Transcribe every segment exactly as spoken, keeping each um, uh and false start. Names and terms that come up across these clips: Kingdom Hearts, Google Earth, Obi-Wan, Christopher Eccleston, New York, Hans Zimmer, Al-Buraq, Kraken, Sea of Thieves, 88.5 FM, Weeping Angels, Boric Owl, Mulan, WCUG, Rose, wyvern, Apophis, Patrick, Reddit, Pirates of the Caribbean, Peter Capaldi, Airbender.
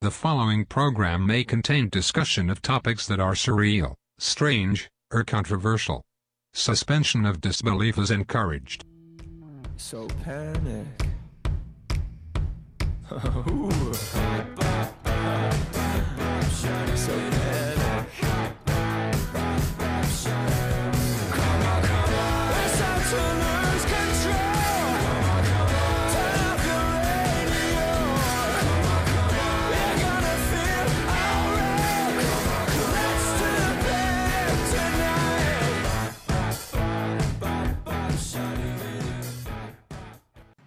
The following program may contain discussion of topics that are surreal, strange, or controversial. Suspension of disbelief is encouraged. So panic. Ooh. So panic. Come on, come on. It's out to lose control. Come on, come on. Turn up the radio. Come on, come on. We're gonna feel alright. Come on, come on. Let's do the bed tonight.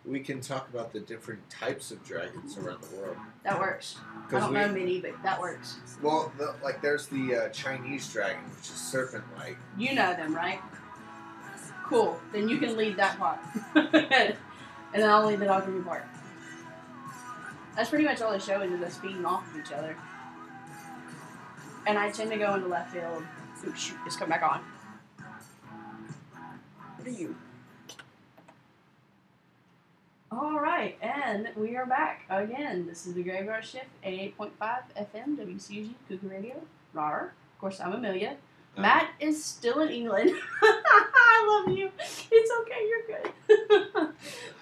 We can talk about the different types of dragons around the world. That works. I don't we, know many, but that works. Well, the, like there's the uh, Chinese dragon, which is serpent-like. You know them, right? Cool. Then you can leave that part. And then I'll leave the Doctor Who part. That's pretty much all the show is, is us feeding off of each other. And I tend to go into left field. Oops, shoot, just come back on. What are you? Alright, and we are back again. This is the Graveyard Shift, eighty-eight point five F M, W C U G, Cuckoo Radio, R A R. Of course, I'm Amelia. Um, Matt is still in England. I love you. It's okay, you're good.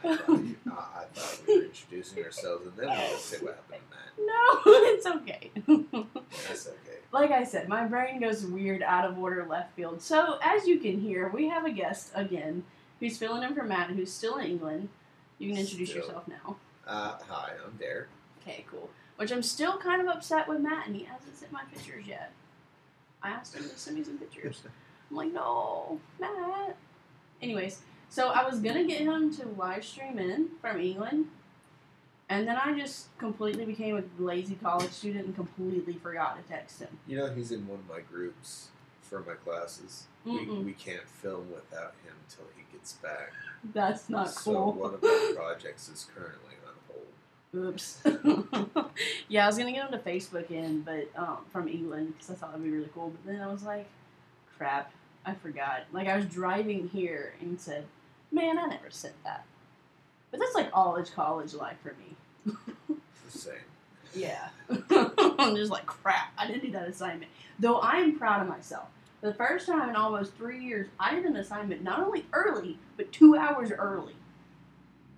I, thought you, uh, I thought we were introducing ourselves and then we'll say what happened to Matt. No, it's okay. That's okay. Like I said, my brain goes weird, out of order, left field. So, as you can hear, we have a guest again who's filling in for Matt, who's still in England. You can introduce still. yourself now. Uh, hi, I'm Derek. Okay, cool. Which I'm still kind of upset with Matt, and he hasn't sent my pictures yet. I asked him to send me some pictures. I'm like, no, Matt. Anyways, so I was going to get him to live stream in from England, and then I just completely became a lazy college student and completely forgot to text him. You know, he's in one of my groups for my classes. Mm-mm. We, we can't film without him until he gets back. That's not so cool. So one of our projects is currently on hold. Oops. Yeah, I was going to get him to Facebook in, but um, from England, because I thought that would be really cool. But then I was like, crap, I forgot. Like, I was driving here and said, man, I never sent that. But that's like all college, college life for me. The same. Yeah. I'm just like, crap, I didn't do that assignment. Though I am proud of myself. The first time in almost three years, I did an assignment not only early, but two hours early.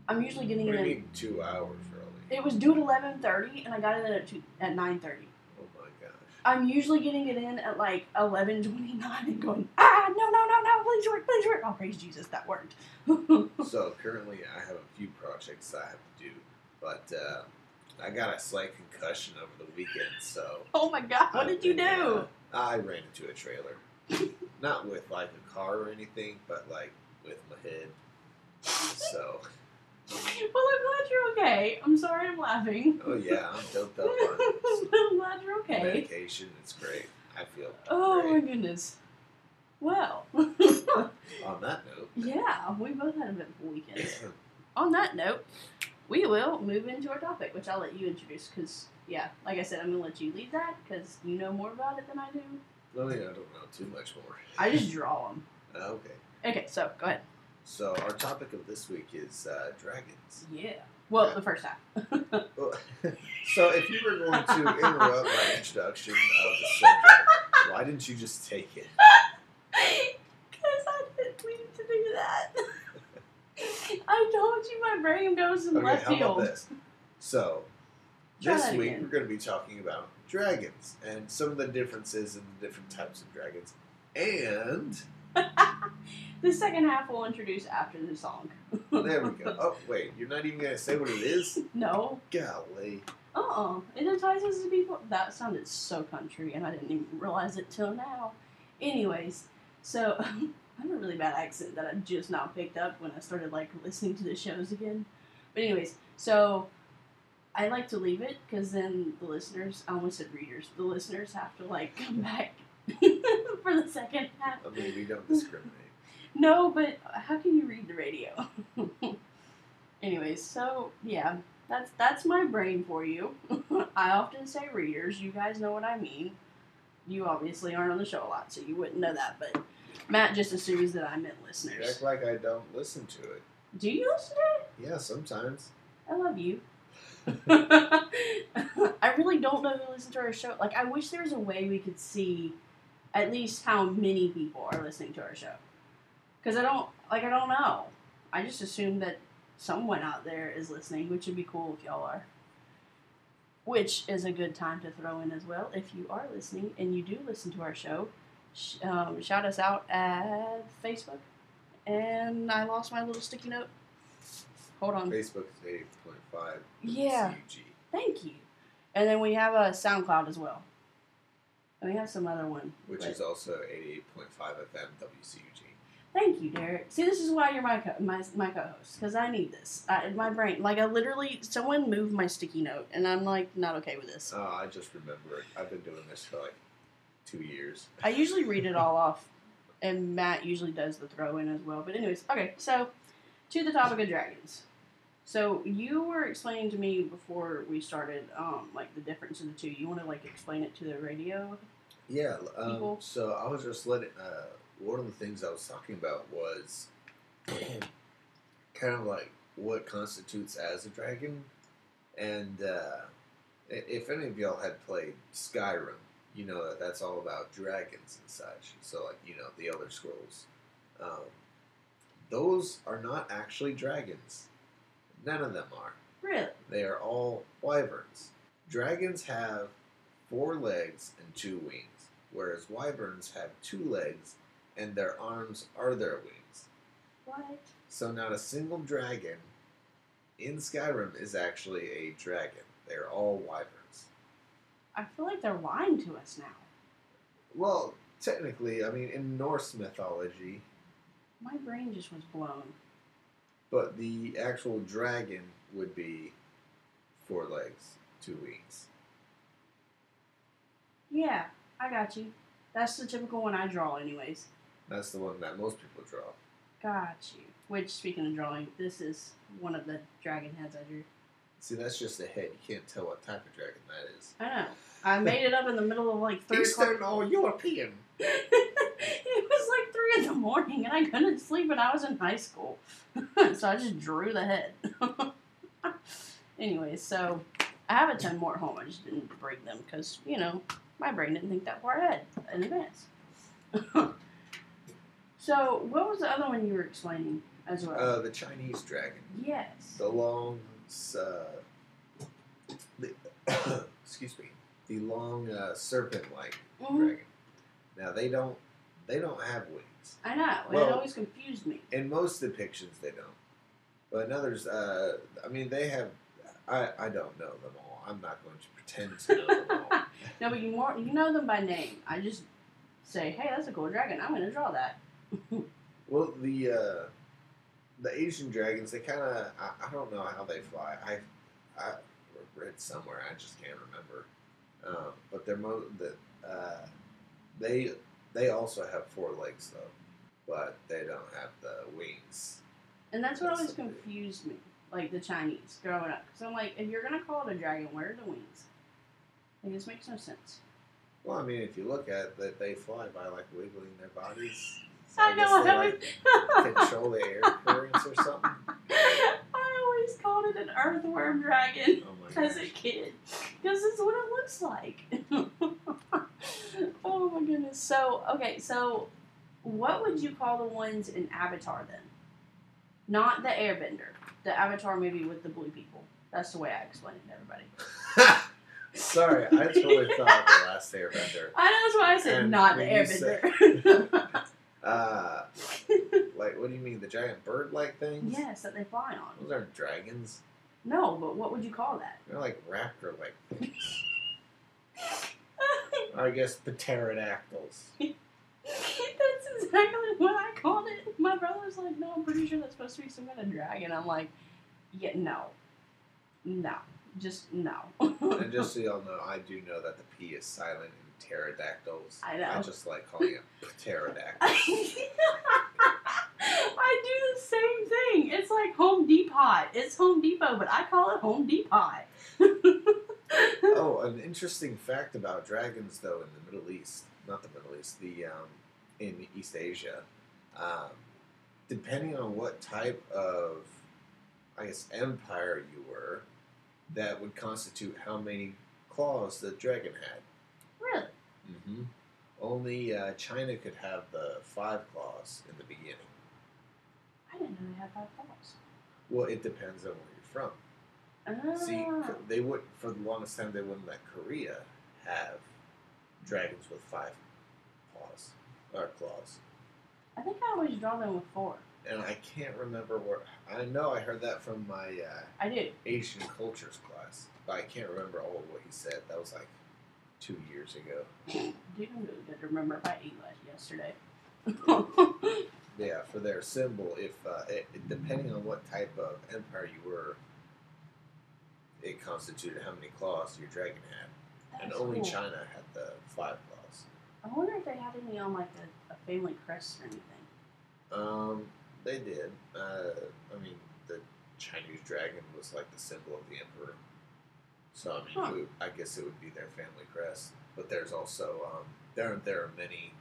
I'm usually getting it at two hours early. It was due at eleven thirty, and I got it in at, two, at nine thirty. Oh, my gosh. I'm usually getting it in at, like, eleven twenty-nine and going, ah, no, no, no, no, please work, please work. Oh, praise Jesus, that worked. So, currently, I have a few projects I have to do, but uh, I got a slight concussion over the weekend, so. Oh, my God, what did you do? Uh, I ran into a trailer. Not with, like, a car or anything, but, like, with my head. So. Well, I'm glad you're okay. I'm sorry I'm laughing. Oh, yeah. I'm doped up on I'm glad you're okay. Medication. It's great. I feel Oh, great. My goodness. Well. On that note. Yeah. We both had a eventful weekend. On that note, we will move into our topic, which I'll let you introduce, because, yeah, like I said, I'm going to let you lead that, because you know more about it than I do. Well, I don't know too much more. I just draw them. Okay. Okay, so go ahead. So our topic of this week is uh, dragons. Yeah. Well, yeah. The first half. Well, so if you were going to interrupt my introduction of the subject, why didn't you just take it? Because I didn't mean to do that. I told you my brain goes in okay, left field. How about this? So this Try week again. We're going to be talking about dragons and some of the differences in the different types of dragons. And the second half we'll introduce after the song. There we go. Oh, wait. You're not even going to say what it is? No. Golly. Uh-uh. It entices people. That sounded so country, and I didn't even realize it till now. Anyways, so I have a really bad accent that I just now picked up when I started, like, listening to the shows again. But anyways, so I like to leave it, because then the listeners, I almost said readers, the listeners have to, like, come back for the second half. I mean, we don't discriminate. No, but how can you read the radio? Anyways, so, yeah, that's that's my brain for you. I often say readers. You guys know what I mean. You obviously aren't on the show a lot, so you wouldn't know that, but Matt just assumes that I meant listeners. You act like I don't listen to it. Do you listen to it? Yeah, sometimes. I love you. I really don't know who listens to our show. Like, I wish there was a way we could see at least how many people are listening to our show. Because I don't, like, I don't know. I just assume that someone out there is listening, which would be cool if y'all are. Which is a good time to throw in as well. If you are listening and you do listen to our show, sh- um, shout us out at Facebook. And I lost my little sticky note. Hold on. Facebook is eighty-eight point five. Yeah. W C U G. Thank you. And then we have a uh, SoundCloud as well. And we have some other one. Which is also eighty-eight point five F M W C U G. Thank you, Derek. See, this is why you're my co- my, my co-host, because I need this. I, my brain, like, I literally, someone moved my sticky note, and I'm, like, not okay with this. Oh, I just remember it. I've been doing this for, like, two years. I usually read it all off, and Matt usually does the throw-in as well. But anyways, okay, so, to the topic of dragons. So, you were explaining to me before we started, um, like, the difference in the two. You want to, like, explain it to the radio yeah, um, people? Yeah, so I was just letting, uh... one of the things I was talking about was kind of like what constitutes as a dragon. And uh, if any of y'all had played Skyrim, you know that that's all about dragons and such. So, like, you know, the Elder Scrolls. Um, those are not actually dragons. None of them are. Really? They are all wyverns. Dragons have four legs and two wings, whereas wyverns have two legs and their arms are their wings. What? So not a single dragon in Skyrim is actually a dragon. They're all wyverns. I feel like they're lying to us now. Well, technically, I mean, in Norse mythology... My brain just was blown. But the actual dragon would be four legs, two wings. Yeah, I got you. That's the typical one I draw anyways. That's the one that most people draw. Got you. Which, speaking of drawing, this is one of the dragon heads I drew. See, that's just a head. You can't tell what type of dragon that is. I know. I made it up in the middle of like three. Eastern or European. It was like three in the morning, and I couldn't sleep, and I was in high school, so I just drew the head. Anyway, so I have a ton more at home. I just didn't break them because you know. My brain didn't think that far ahead in advance. So, what was the other one you were explaining as well? Uh, the Chinese dragon. Yes. The long, uh, the, excuse me, the long uh, serpent-like mm-hmm. dragon. Now they don't, they don't have wings. I know. Well, it always confused me. In most depictions, they don't. But in others, uh, I mean, they have. I, I don't know them all. I'm not going to pretend to know them all. No, but you more you know them by name. I just say, hey, that's a cool dragon. I'm going to draw that. Well, the uh, the Asian dragons, they kind of, I, I don't know how they fly. I I read somewhere. I just can't remember. Um, but they're mo- the, uh, they they also have four legs, though. But they don't have the wings. And that's what that's always confused me. Like, the Chinese, growing up. So I'm like, if you're going to call it a dragon, where are the wings? Like, this makes no sense. Well, I mean, if you look at that, they fly by, like, wiggling their bodies. So I, I know, I always... Like, control the air currents or something. I always called it an earthworm dragon oh as a kid. Because it's what it looks like. Oh, my goodness. So, okay, so what would you call the ones in Avatar, then? Not the Airbender. The Avatar movie with the blue people. That's the way I explained it to everybody. Sorry, I totally thought the last Airbender. I know, that's why I said and not the Airbender. Said, uh, like, what do you mean, the giant bird-like things? Yes, that they fly on. Those aren't dragons. No, but what would you call that? They're like raptor-like things. Or I guess pterodactyls. That's exactly what I called it. My brother's like, no, I'm pretty sure that's supposed to be some kind of dragon. I'm like, yeah, no. No. Just no. And just so y'all know, I do know that the P is silent in pterodactyls. I know. I just like calling it pterodactyls. I do the same thing. It's like Home Depot. It's Home Depot, but I call it Home Depot. Oh, an interesting fact about dragons, though, in the Middle East. Not the Middle East, the um, in East Asia, um, depending on what type of, I guess, empire you were, that would constitute how many claws that Dragon had. Really? Mm-hmm. Only uh, China could have the five claws in the beginning. I didn't know they had five claws. Well, it depends on where you're from. Ah. See, they would for the longest time they wouldn't let Korea have dragons with five paws or claws. I think I always draw them with four. And I can't remember where. I know I heard that from my uh, I did. Asian cultures class, but I can't remember all of what he said. That was like two years ago. Dude, I remember if I ate that yesterday. Yeah, for their symbol, if uh, it, depending on what type of empire you were, it constituted how many claws your dragon had. That's and only cool. China had the five claws. I wonder if they had any on like a, a family crest or anything. Um, they did. Uh, I mean, the Chinese dragon was like the symbol of the emperor. So, I mean, huh. we, I guess it would be their family crest. But there's also, um, there, there are many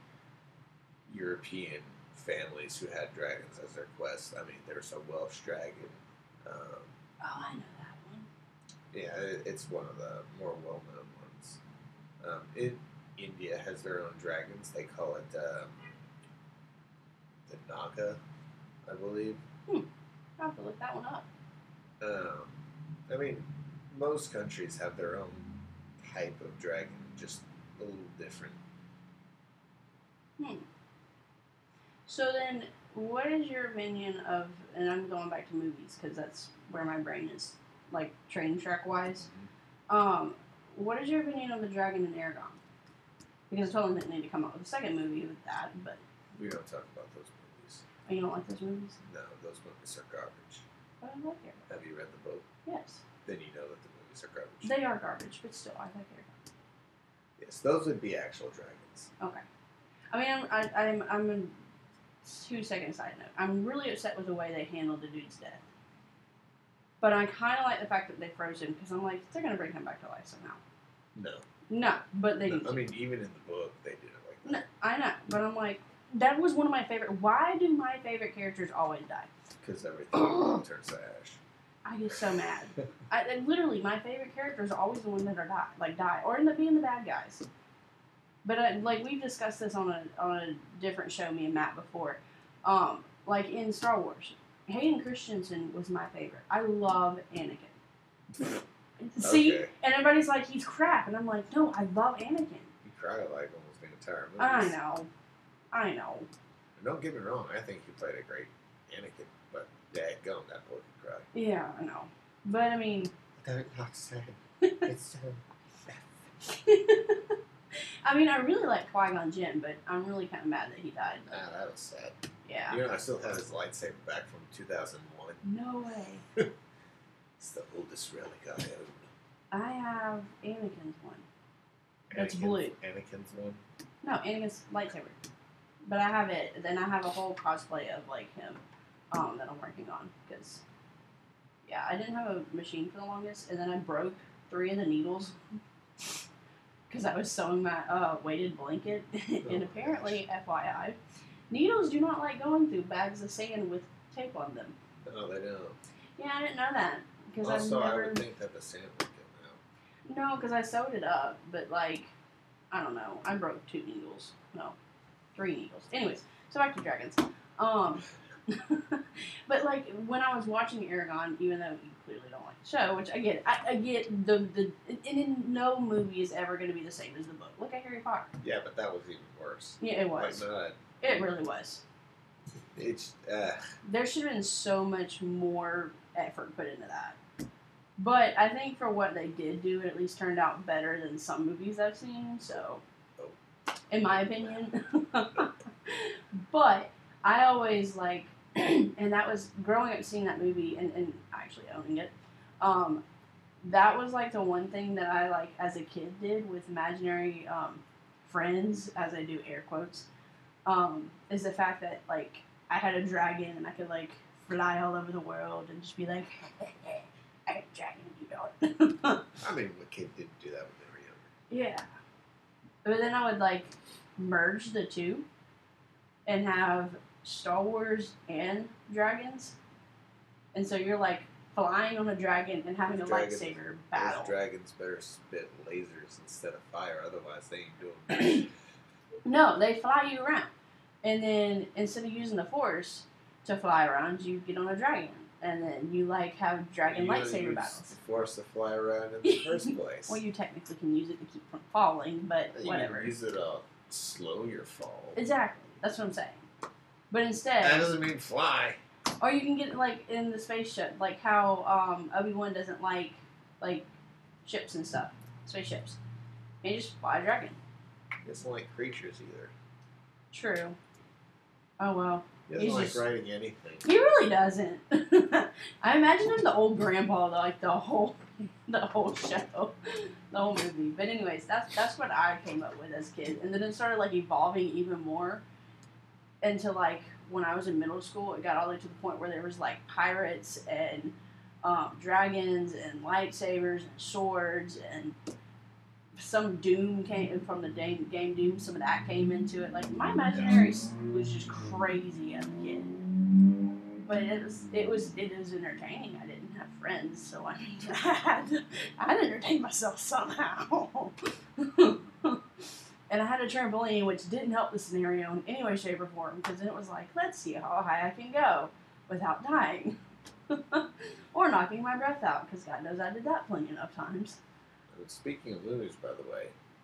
European families who had dragons as their quest. I mean, there's a Welsh dragon. Um, oh, I know that one. Yeah, it, it's one of the more well-known ones. Um, it, India has their own dragons. They call it, um, the Naga, I believe. Hmm. I'll have to look that one up. Um, I mean, most countries have their own type of dragon, just a little different. Hmm. So then, what is your opinion of, and I'm going back to movies, because that's where my brain is, like, train track-wise. Mm-hmm. Um, what is your opinion on the dragon in Aragorn? Because I told them they need to come up with a second movie with that, but... We don't talk about those movies. Oh, you don't like those movies? No, those movies are garbage. I don't like Harry Potter. Have you read the book? Yes. Then you know that the movies are garbage. They are garbage, but still, I like Harry Potter. Yes, those would be actual dragons. Okay. I mean, I'm, I, I'm, I'm in two-second side note. I'm really upset with the way they handled the dude's death. But I kind of like the fact that they froze him, because I'm like, they're going to bring him back to life somehow. No. No, but they no, do. I mean, even in the book, they did it like that. No, I know, but I'm like... That was one of my favorite. Why do my favorite characters always die? Because everything turns to ash. I get so mad. I, and literally, my favorite characters are always the ones that are die, like die, or end up being the bad guys. But I, like we've discussed this on a on a different show, me and Matt before. Um, like in Star Wars, Hayden Christensen was my favorite. I love Anakin. See, okay. And everybody's like, he's crap, and I'm like, no, I love Anakin. You cry like almost the entire movie. I know. I know. Don't get me wrong. I think he played a great Anakin, but dadgum, that poor could cry. Yeah, I know. But I mean, don't talk sad. It's so. I mean, I really like Qui-Gon Jinn, but I'm really kind of mad that he died. Nah, that was sad. Yeah. You know, I still have his lightsaber back from two thousand one. No way. It's the oldest relic I own. I have Anakin's one. Anakin's, That's blue. Anakin's one. No, Anakin's lightsaber. But I have it, then I have a whole cosplay of, like, him um, that I'm working on, because, yeah, I didn't have a machine for the longest, and then I broke three of the needles, because I was sewing my uh, weighted blanket, and apparently, F Y I, needles do not like going through bags of sand with tape on them. No, they don't. Yeah, I didn't know that, because I've never... Also, I would think that the sand would come out. No, because I sewed it up, but, like, I don't know, I broke two needles, no. Three needles. Anyways, so back to dragons. Um, but like when I was watching Aragorn, even though you clearly don't like the show, which I get, I, I get the the and, and no movie is ever going to be the same as the book. Look at Harry Potter. Yeah, but that was even worse. Yeah, it was. Like, it really was. It's. Uh... There should have been so much more effort put into that. But I think for what they did do, it at least turned out better than some movies I've seen. So. In my opinion. But I always like, and that was growing up seeing that movie and, and actually owning it. Um, that was like the one thing that I like as a kid did with imaginary um, friends, as I do air quotes, um, is the fact that like I had a dragon and I could like fly all over the world and just be like, I got a dragon, you know it. I mean, what kid didn't do that when they were younger? Yeah. But then I would, like, merge the two and have Star Wars and dragons. And so you're, like, flying on a dragon and having those a dragons, lightsaber battle. Those dragons better spit lasers instead of fire, otherwise they ain't doing much. No, they fly you around. And then instead of using the force to fly around, you get on a dragon. And then you, like, have dragon you lightsaber use battles. The force to fly around in the first place. Well, you technically can use it to keep from falling, but you whatever. You can use it to slow your fall. Exactly. That's what I'm saying. But instead... That doesn't mean fly. Or you can get, like, in the space ship. Like how um, Obi-Wan doesn't like, like, ships and stuff. Spaceships. And you just fly a dragon. He doesn't like creatures either. True. Oh, well. He doesn't He's like just, writing anything. He really doesn't. I imagine him the old grandpa, like the whole, the whole show, the whole movie. But anyways, that's that's what I came up with as a kid, and then it started like evolving even more into like when I was in middle school. It got all the way to the point where there was like pirates and um, dragons and lightsabers and swords and. Some Doom came from the game, game Doom. Some of that came into it. Like my imaginary was just crazy as a kid, but it was it was it was entertaining. I didn't have friends, so I mean, I had to, I had to entertain myself somehow. And I had a trampoline, which didn't help the scenario in any way, shape, or form, because then it was like, let's see how high I can go without dying or knocking my breath out, because God knows I did that plenty enough times. Speaking of loonies, by the way,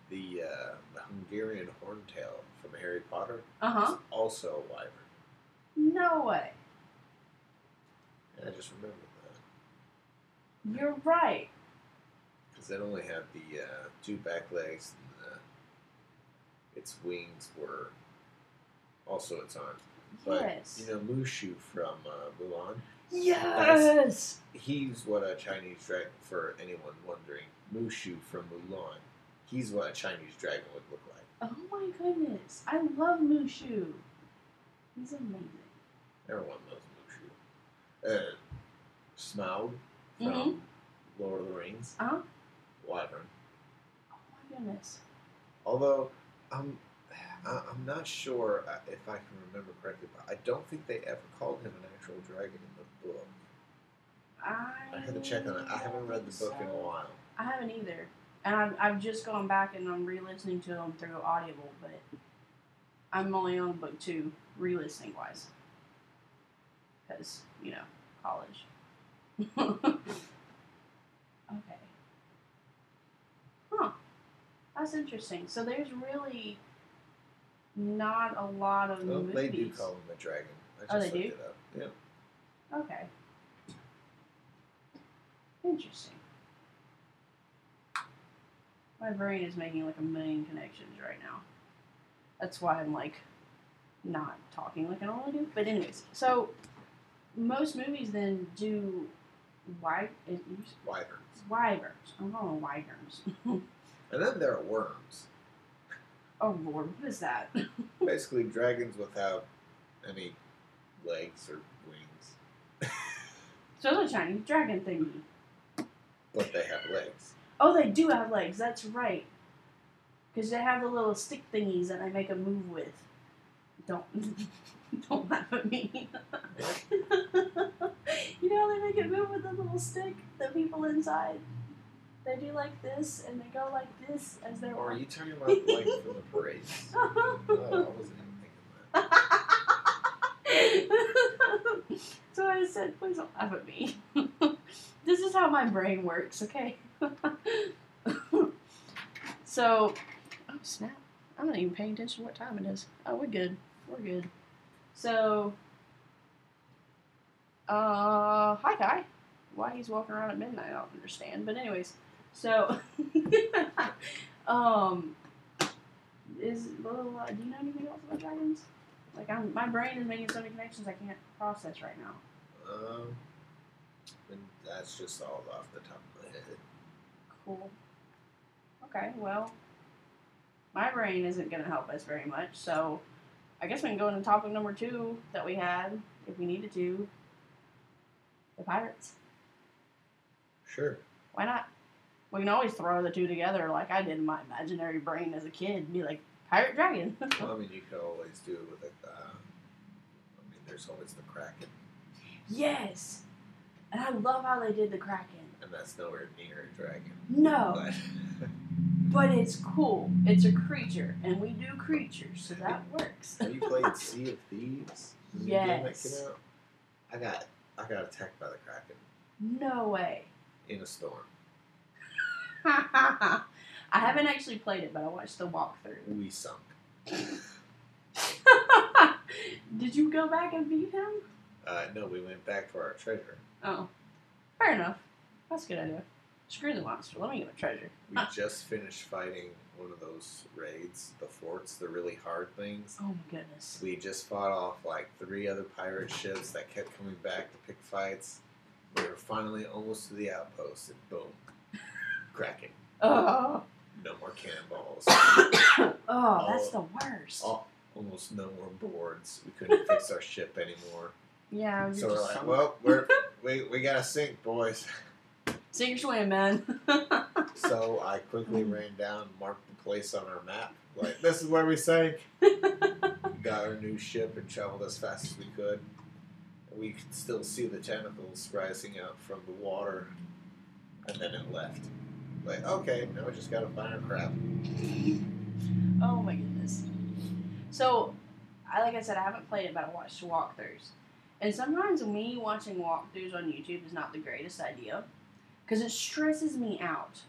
the, uh, the Hungarian horntail from Harry Potter uh-huh. is also a wyvern. No way. And I just remembered that. You're right. Because it only had the uh, two back legs, and uh, its wings were also its arms. But, yes. You know, Mushu from uh, Mulan? Yes! That's, he's what a Chinese dragon, for anyone wondering, Mushu from Mulan. He's what a Chinese dragon would look like. Oh my goodness. I love Mushu. He's amazing. Everyone loves Mushu. Uh, Smaug from mm-hmm. Lord of the Rings. Uh-huh. Wyvern. Oh my goodness. Although, um... I'm not sure if I can remember correctly, but I don't think they ever called him an actual dragon in the book. I, I had to check on it. I haven't read the book so. in a while. I haven't either. And I've, I've just gone back and I'm re-listening to them through Audible, but I'm only on book two, re-listening wise. Because, you know, college. Okay. Huh. That's interesting. So there's really... Not a lot of well, movies. They do call him a dragon. I just oh, they do? It up. Yeah. Okay. Interesting. My brain is making like a million connections right now. That's why I'm like not talking like I normally do. But anyways, so most movies then do wy- wyverns. Wyverns. I'm calling them wyverns. And then there are worms. Oh Lord, what is that? Basically, dragons without any legs or wings. So it's a Chinese dragon thingy. But they have legs. Oh, they do have legs. That's right. Because they have the little stick thingies that I make a move with. Don't, don't laugh at me. You know how they make it move with the little stick. The people inside. They do like this, and they go like this as they're. Or are you talking about like from the parade? Oh, I wasn't even thinking of that. So I said, please don't laugh at me. This is how my brain works, okay? So, oh snap! I'm not even paying attention to what time it is. Oh, we're good. We're good. So, uh, hi, Kai. Why he's walking around at midnight, I don't understand. But anyways. So, um, is well, uh, do you know anything else about dragons? Like, I'm, my brain is making so many connections I can't process right now. Um, and that's just all off the top of my head. Cool. Okay, well, my brain isn't going to help us very much, so I guess we can go into topic number two that we had, if we needed to, the pirates. Sure. Why not? We can always throw the two together like I did in my imaginary brain as a kid and be like, pirate dragon. Well, I mean, you could always do it with, like, uh, I mean, there's always the Kraken. Yes. And I love how they did the Kraken. And that's nowhere near a dragon. No. But, but it's cool. It's a creature, and we do creatures, so that works. Have you played Sea of Thieves? Yes. I got I got attacked by the Kraken. No way. In a storm. I haven't actually played it, but I watched the walkthrough. We sunk. Did you go back and beat him? Uh, no, we went back for our treasure. Oh. Fair enough. That's a good idea. Screw the monster. Let me get my treasure. We ah. just finished fighting one of those raids, the forts, the really hard things. Oh, my goodness. We just fought off, like, three other pirate ships that kept coming back to pick fights. We were finally almost to the outpost, and boom. Kraken. Oh. No more cannonballs. oh, all, that's the worst. All, almost no more boards. We couldn't fix our ship anymore. Yeah. So we're like, sunk. well, we're, we we gotta sink, boys. Sink or swim, man. So I quickly ran down and marked the place on our map. Like, this is where we sank. Got our new ship and traveled as fast as we could. We could still see the tentacles rising up from the water. And then it left. Like, okay, now we just gotta find our crap. Oh my goodness. So, I like I said, I haven't played it, but I watched walkthroughs. And sometimes me watching walkthroughs on YouTube is not the greatest idea. Because it stresses me out.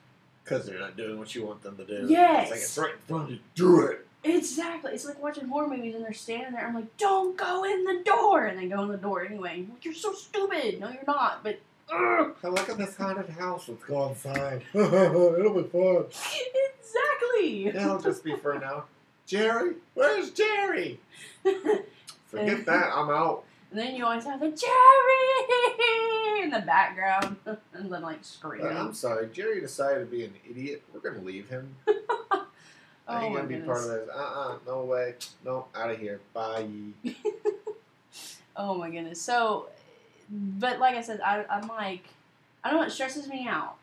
Because they're not doing what you want them to do. Yes! It's like, it's right in front of you, do it! Exactly. It's like watching horror movies and they're standing there. I'm like, don't go in the door! And they go in the door anyway. Like, you're so stupid! No, you're not, but... Ugh. I look at this haunted house. Let's go inside. It'll be fun. Exactly! It'll just be for now. Jerry? Where's Jerry? Forget that. I'm out. And then you always have the Jerry in the background, and then like screaming. Uh, I'm sorry, Jerry decided to be an idiot. We're gonna leave him. I ain't oh gonna be goodness. part of this. Uh uh, no way. No, out of here. Bye. Oh my goodness. So, but like I said, I, I'm like, I don't know, it stresses me out,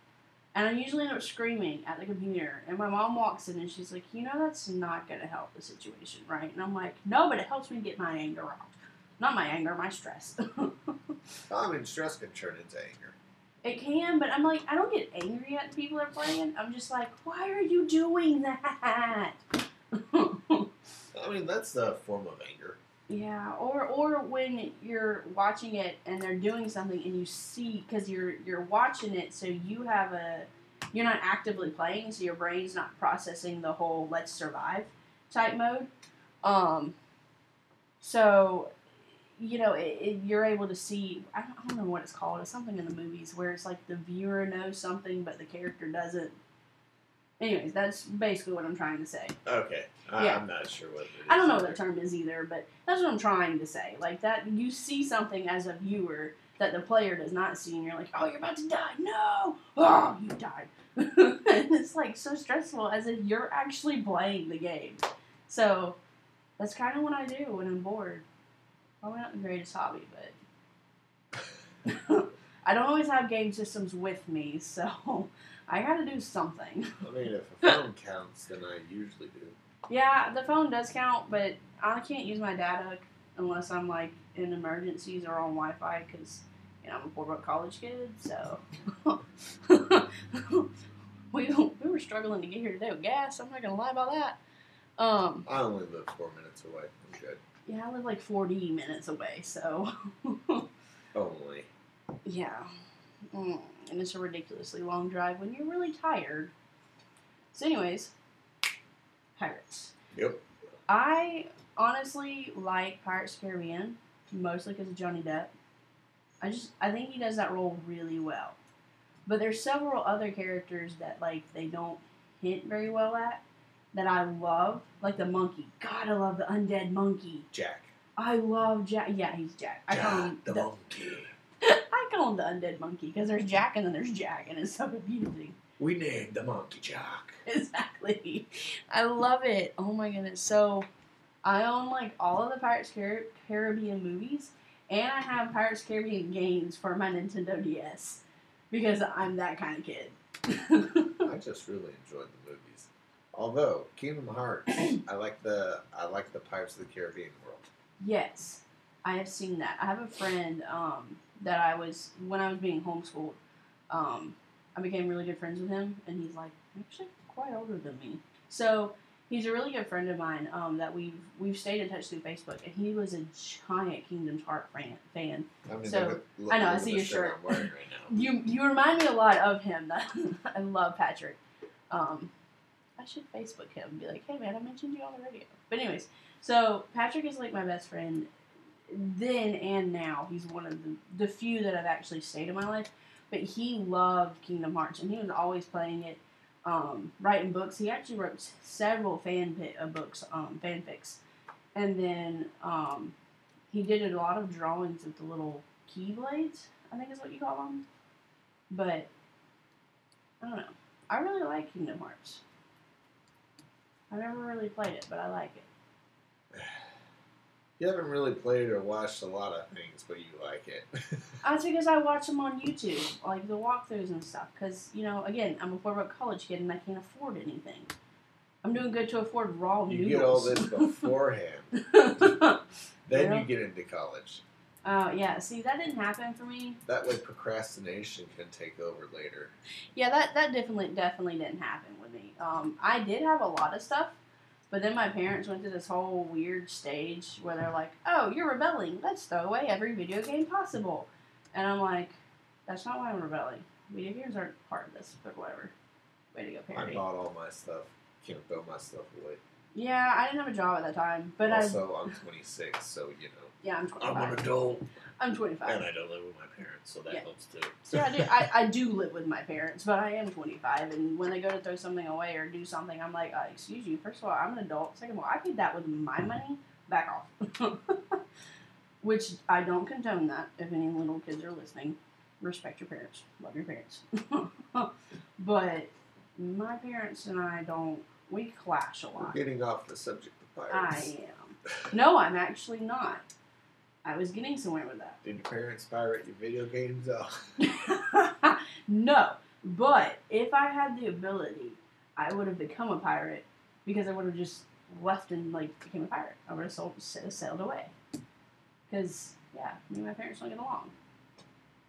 and I usually end up screaming at the computer. And my mom walks in, and she's like, you know, that's not gonna help the situation, right? And I'm like, no, but it helps me get my anger out. Not my anger, my stress. I mean, stress can turn into anger. It can, but I'm like, I don't get angry at the people that are playing. I'm just like, why are you doing that? I mean, that's a form of anger. Yeah, or or when you're watching it and they're doing something and you see, because you're you're watching it, so you have a, you're not actively playing, so your brain's not processing the whole "let's survive" type mode. Um, so. You know, it, it, you're able to see, I don't, I don't know what it's called, it's something in the movies where it's like the viewer knows something, but the character doesn't. Anyways, that's basically what I'm trying to say. Okay. Yeah. I'm not sure what it is. I don't know either. What that term is either, but that's what I'm trying to say. Like, that, you see something as a viewer that the player does not see, and you're like, oh, you're about to die, no! Oh, you died. And it's, like, so stressful as if you're actually playing the game. So, that's kind of what I do when I'm bored. Probably not the greatest hobby, but I don't always have game systems with me, so I gotta do something. I mean, if a phone counts, then I usually do. Yeah, the phone does count, but I can't use my data unless I'm like in emergencies or on Wi-Fi, because you know I'm a poor-buck college kid. So we we were struggling to get here today with gas. I'm not gonna lie about that. Um, I only live four minutes away. I'm good. Yeah, I live like forty minutes away, so. Only. Yeah. Mm, and it's a ridiculously long drive when you're really tired. So anyways, Pirates. Yep. I honestly like Pirates of the Caribbean, mostly because of Johnny Depp. I just, I think he does that role really well. But there's several other characters that, like, they don't hit very well at. That I love, like the monkey. God, I love the undead monkey. Jack. I love Jack. Yeah, he's Jack. I Jack call him the, the monkey. I call him the undead monkey because there's Jack and then there's Jack, and it's so confusing. We named the monkey Jack. Exactly. I love it. Oh my goodness. So, I own like all of the Pirates Car- Caribbean movies, and I have Pirates Caribbean games for my Nintendo D S because I'm that kind of kid. I just really enjoyed the movies. Although Kingdom Hearts, I like the I like the Pirates of the Caribbean world. Yes, I have seen that. I have a friend um, that I was, when I was being homeschooled, um, I became really good friends with him, and he's like, actually quite older than me. So he's a really good friend of mine um, that we've we've stayed in touch through Facebook, and he was a giant Kingdom Hearts fan. fan. I mean, so look, I know I see your shirt. I'm wearing right now. you you remind me a lot of him. I love Patrick. Um, I should Facebook him and be like, hey man, I mentioned you on the radio. But anyways, so Patrick is like my best friend then and now. He's one of the, the few that I've actually stayed in my life. But he loved Kingdom Hearts, and he was always playing it, um, writing books. He actually wrote several fan pit, uh, books, um, fanfics. And then um, he did a lot of drawings of the little keyblades, I think is what you call them. But, I don't know. I really like Kingdom Hearts. I never really played it, but I like it. You haven't really played or watched a lot of things, but you like it. That's because I watch them on YouTube, like the walkthroughs and stuff. Because, you know, again, I'm a four-buck college kid and I can't afford anything. I'm doing good to afford raw noodles. You get all this beforehand. Then yeah. You get into college. Oh, uh, yeah. See, that didn't happen for me. That way procrastination can take over later. Yeah, that, that definitely, definitely didn't happen with me. Um, I did have a lot of stuff. But then my parents went to this whole weird stage where they're like, oh, you're rebelling. Let's throw away every video game possible. And I'm like, that's not why I'm rebelling. Video games aren't part of this, but whatever. Way to go, parody. I bought all my stuff. Can't throw my stuff away. Yeah, I didn't have a job at that time. But also, I, I'm twenty-six, so, you know. Yeah, I'm twenty-five. I'm an adult. I'm twenty-five. And I don't live with my parents, so that yeah. helps too. So yeah, I do, I, I do live with my parents, but I am twenty-five, and when they go to throw something away or do something, I'm like, uh, excuse you, first of all, I'm an adult. Second of all, I paid that with my money. Back off. Which, I don't condone that, if any little kids are listening. Respect your parents. Love your parents. But my parents and I don't, we clash a lot. We're getting off the subject of pirates. I am. No, I'm actually not. I was getting somewhere with that. Did your parents pirate your video games though? No, but if I had the ability, I would have become a pirate because I would have just left and like became a pirate. I would have sold, sailed away. Because, yeah, me and my parents don't get along.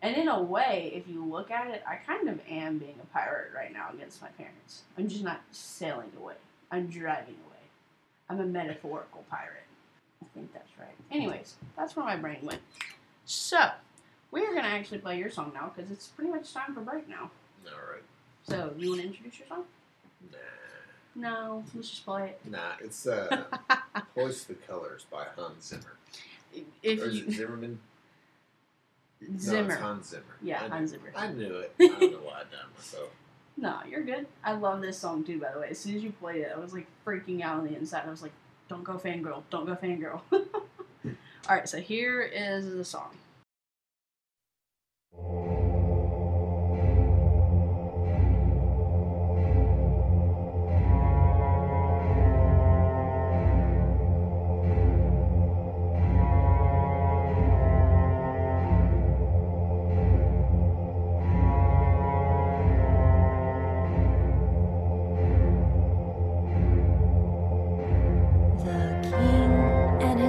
And in a way, if you look at it, I kind of am being a pirate right now against my parents. I'm just not sailing away. I'm driving away. I'm a metaphorical pirate. I think that's right. Anyways, that's where my brain went. So, we're going to actually play your song now, because it's pretty much time for break now. Alright. So, you want to introduce your song? Nah. No, let's just play it. Nah, it's uh, Hoist the Colors by Hans Zimmer. If or is you... it Zimmerman? Zimmer. No, it's Hans Zimmer. Yeah, I Hans knew, Zimmer. I knew it. I don't know why I done myself. No, you're good. I love this song too, by the way. As soon as you played it, I was like freaking out on the inside. I was like, don't go fangirl. Don't go fangirl. Alright, so here is the song.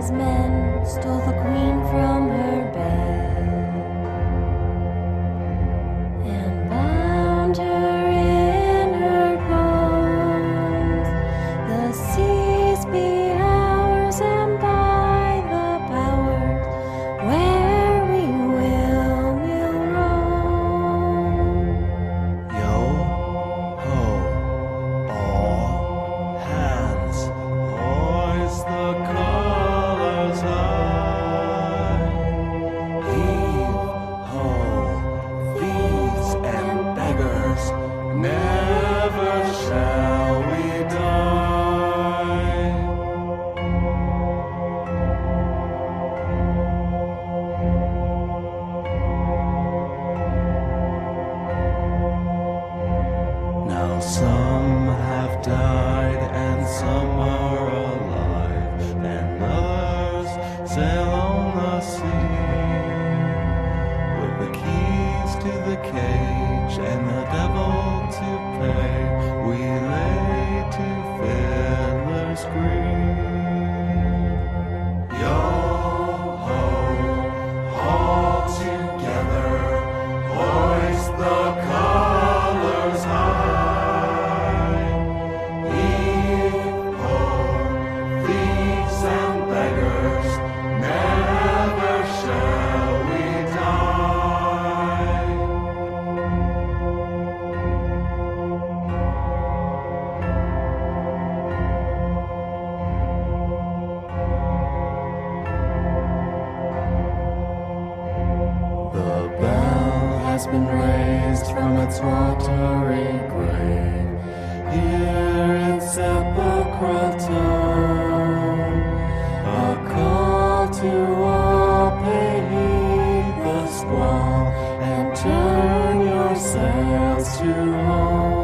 Men stole the queen from her bed. been raised from its watery grave. Here in sepulchral tone, a call to all, pay heed the squall, and turn your sails to home.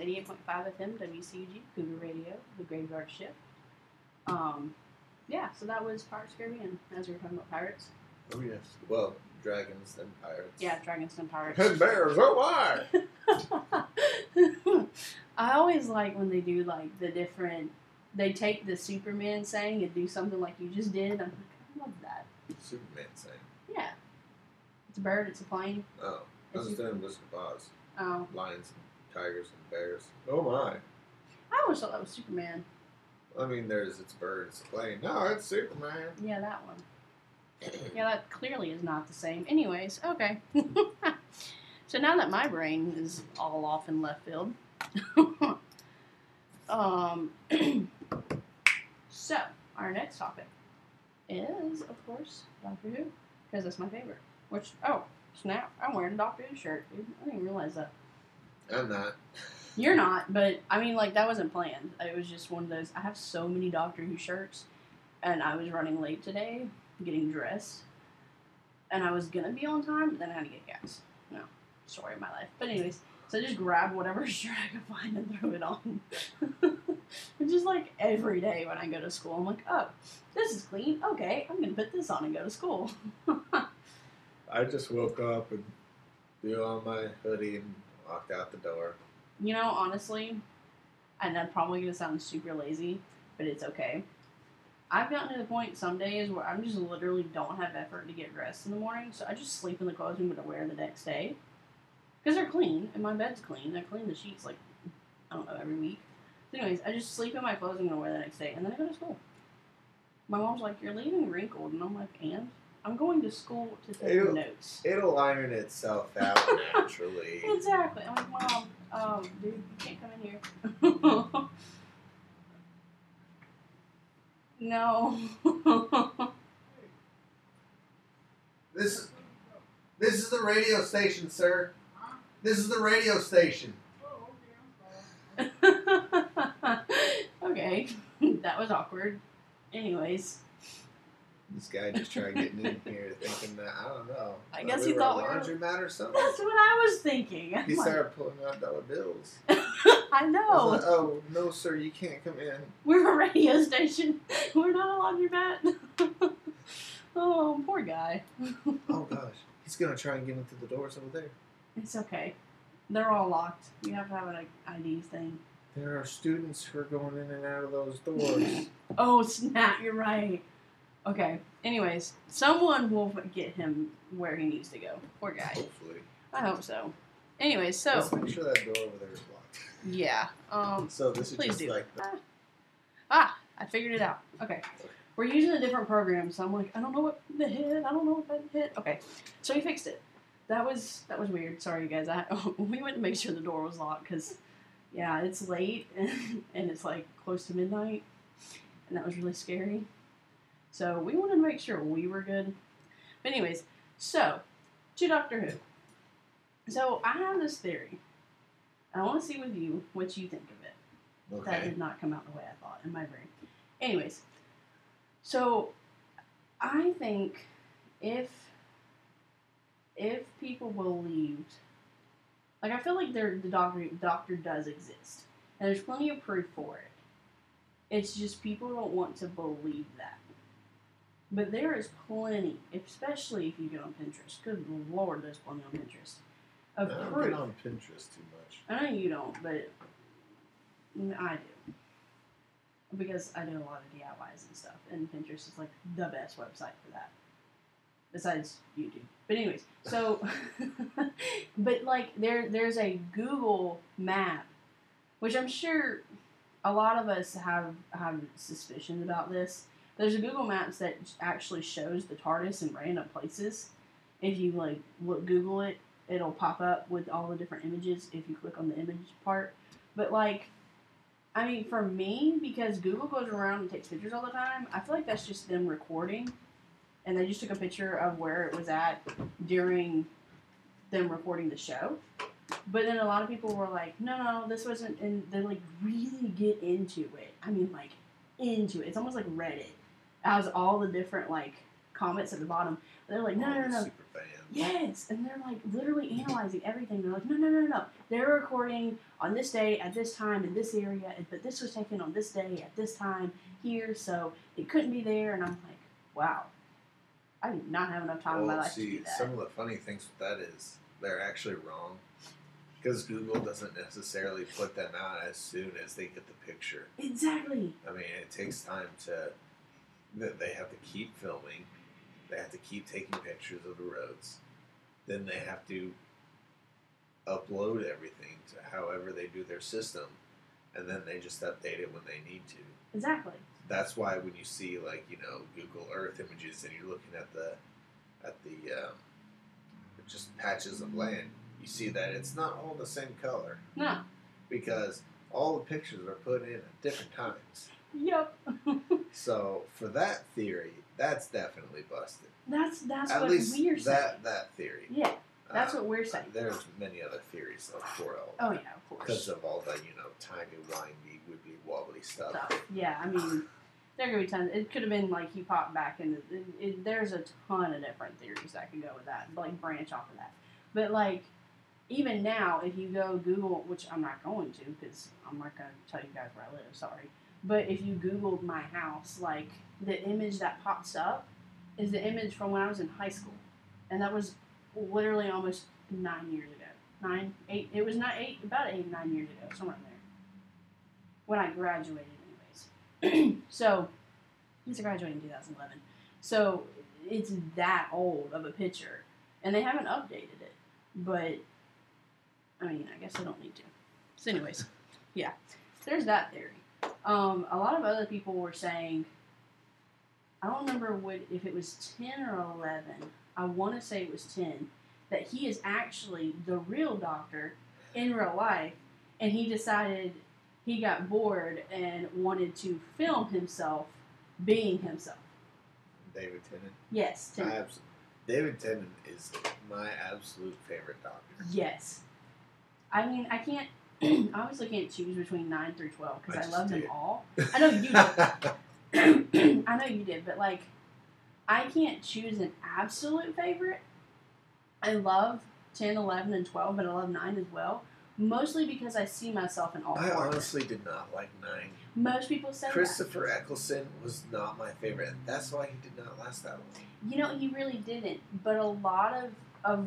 eighty-eight point five F M, W C U G, Cougar Radio, The Graveyard Shift. Um, yeah, so that was Pirates of the Caribbean, as we were talking about pirates. Oh, yes. Well, dragons and pirates. Yeah, dragons and pirates. And bears, oh my! I always like when they do, like, the different, they take the Superman saying and do something like you just did. I'm like, I love that. Superman saying? Yeah. It's a bird, it's a plane. Oh, I was doing Wizard of Oz. Oh. Lions and tigers and bears. Oh my. I always thought that was Superman. I mean, there's it's birds playing. No, it's Superman. Yeah, that one. Yeah, that clearly is not the same. Anyways, okay. So now that my brain is all off in left field. um, so, our next topic is, of course, Doctor Who. Because that's my favorite. Which, oh, snap. I'm wearing a Doctor Who shirt, dude. I didn't even realize that. I'm not. You're not, but I mean, like, that wasn't planned. It was just one of those. I have so many Doctor Who shirts, and I was running late today, getting dressed, and I was gonna be on time, but then I had to get gas. No, story of my life. But anyways, so I just grabbed whatever shirt I could find and threw it on. It's just like every day when I go to school, I'm like, oh, this is clean. Okay, I'm gonna put this on and go to school. I just woke up and threw on my hoodie and walked out the door. You know, honestly, and I'm probably going to sound super lazy, but it's okay. I've gotten to the point some days where I just literally don't have effort to get dressed in the morning, so I just sleep in the clothes I'm going to wear the next day. Because they're clean, and my bed's clean. I clean the sheets, like, I don't know, every week. So anyways, I just sleep in my clothes I'm going to wear the next day, and then I go to school. My mom's like, you're leaving wrinkled, and I'm like, and? I'm going to school to take it'll, notes. It'll iron itself out naturally. Exactly. I'm like, Mom, um, dude, you can't come in here. No. This is this is the radio station, sir. Huh? This is the radio station. Oh, okay. I'm sorry. Okay, that was awkward. Anyways. This guy just tried getting in here thinking that, I don't know. I guess he thought we were a laundromat or something. That's what I was thinking. He started pulling out dollar bills. I know. I was like, oh, no, sir, you can't come in. We're a radio station. We're not a laundromat. Oh, poor guy. Oh, gosh. He's going to try and get in through the doors over there. It's okay. They're all locked. You have to have an I D thing. There are students who are going in and out of those doors. Oh, snap. You're right. Okay, anyways, someone will get him where he needs to go. Poor guy. Hopefully. I hope so. Anyway, so let's make sure that door over there is locked. Yeah. Um. So this is please just do. Like the... Ah, I figured it out. Okay. We're using a different program, so I'm like, I don't know what that hit. I don't know what that hit. Okay. So we fixed it. That was that was weird. Sorry, you guys. I we went to make sure the door was locked because, yeah, it's late and, and it's like close to midnight, and that was really scary. So we wanted to make sure we were good. But anyways, so to Doctor Who. So I have this theory. I want to see with you what you think of it. Okay. That did not come out the way I thought in my brain. Anyways, so I think if if people believed, like I feel like the doctor doctor does exist, and there's plenty of proof for it. It's just people don't want to believe that. But there is plenty, especially if you get on Pinterest. Good Lord, there's plenty on Pinterest. Of proof. I don't get on Pinterest too much. I know you don't, but I do. Because I do a lot of D I Ys and stuff, and Pinterest is like the best website for that. Besides YouTube. But anyways, so, but like there, there's a Google map, which I'm sure a lot of us have, have suspicions about this. There's a Google Maps that actually shows the TARDIS in random places. If you like look, Google it, it'll pop up with all the different images if you click on the image part. But like, I mean, for me, because Google goes around and takes pictures all the time, I feel like that's just them recording, and they just took a picture of where it was at during them recording the show. But then a lot of people were like, "No, no, this wasn't," and they like really get into it. I mean, like into it. It's almost like Reddit. Has all the different like comments at the bottom. They're like, no, no, no, no. Super fans. Yes, and they're like literally analyzing everything. They're like, no, no, no, no. They're recording on this day at this time in this area, but this was taken on this day at this time here, so it couldn't be there. And I'm like, wow, I do not have enough time well, in my life see, to do that. Some of the funny things with that is they're actually wrong because Google doesn't necessarily put them out as soon as they get the picture. Exactly. I mean, it takes time to. That they have to keep filming, they have to keep taking pictures of the roads, then they have to upload everything to however they do their system, and then they just update it when they need to. Exactly. That's why when you see like you know Google Earth images and you're looking at the at the um, just patches of land, you see that it's not all the same color. No. Because all the pictures are put in at different times. Yep. So for that theory, that's definitely busted. That's that's at what least we're saying. That that theory. Yeah, that's um, what we're saying. There's many other theories of for all. Oh yeah, of course. Because of all the you know tiny, windy, wibbly, wobbly stuff. So, yeah, I mean, there could be tons. It could have been like he popped back in. The, it, it, there's a ton of different theories that could go with that, like branch off of that. But like even now, if you go Google, which I'm not going to, because I'm not going to tell you guys where I live. Sorry. But if you Googled my house, like, the image that pops up is the image from when I was in high school. And that was literally almost nine years ago. Nine, eight, it was not eight, about eight, nine years ago, somewhere in there. When I graduated, anyways. So, I graduated in two thousand eleven. So, it's that old of a picture. And they haven't updated it. But, I mean, I guess they don't need to. So, anyways, yeah. There's that theory. Um, a lot of other people were saying, I don't remember what, if it was ten or eleven, I want to say it was ten, that he is actually the real doctor in real life, and he decided he got bored and wanted to film himself being himself. David Tennant? Yes, Tennant. Abs- David Tennant is my absolute favorite doctor. Yes. I mean, I can't. I obviously can't choose between nine through twelve because I, I love did. them all. I know you did. I know you did, but like, I can't choose an absolute favorite. I love ten, eleven, and twelve, but I love nine as well. Mostly because I see myself in all I parts. Honestly did not like nine. Most people said Christopher that. Eccleston was not my favorite. That's why he did not last that long. You know, he really didn't, but a lot of... of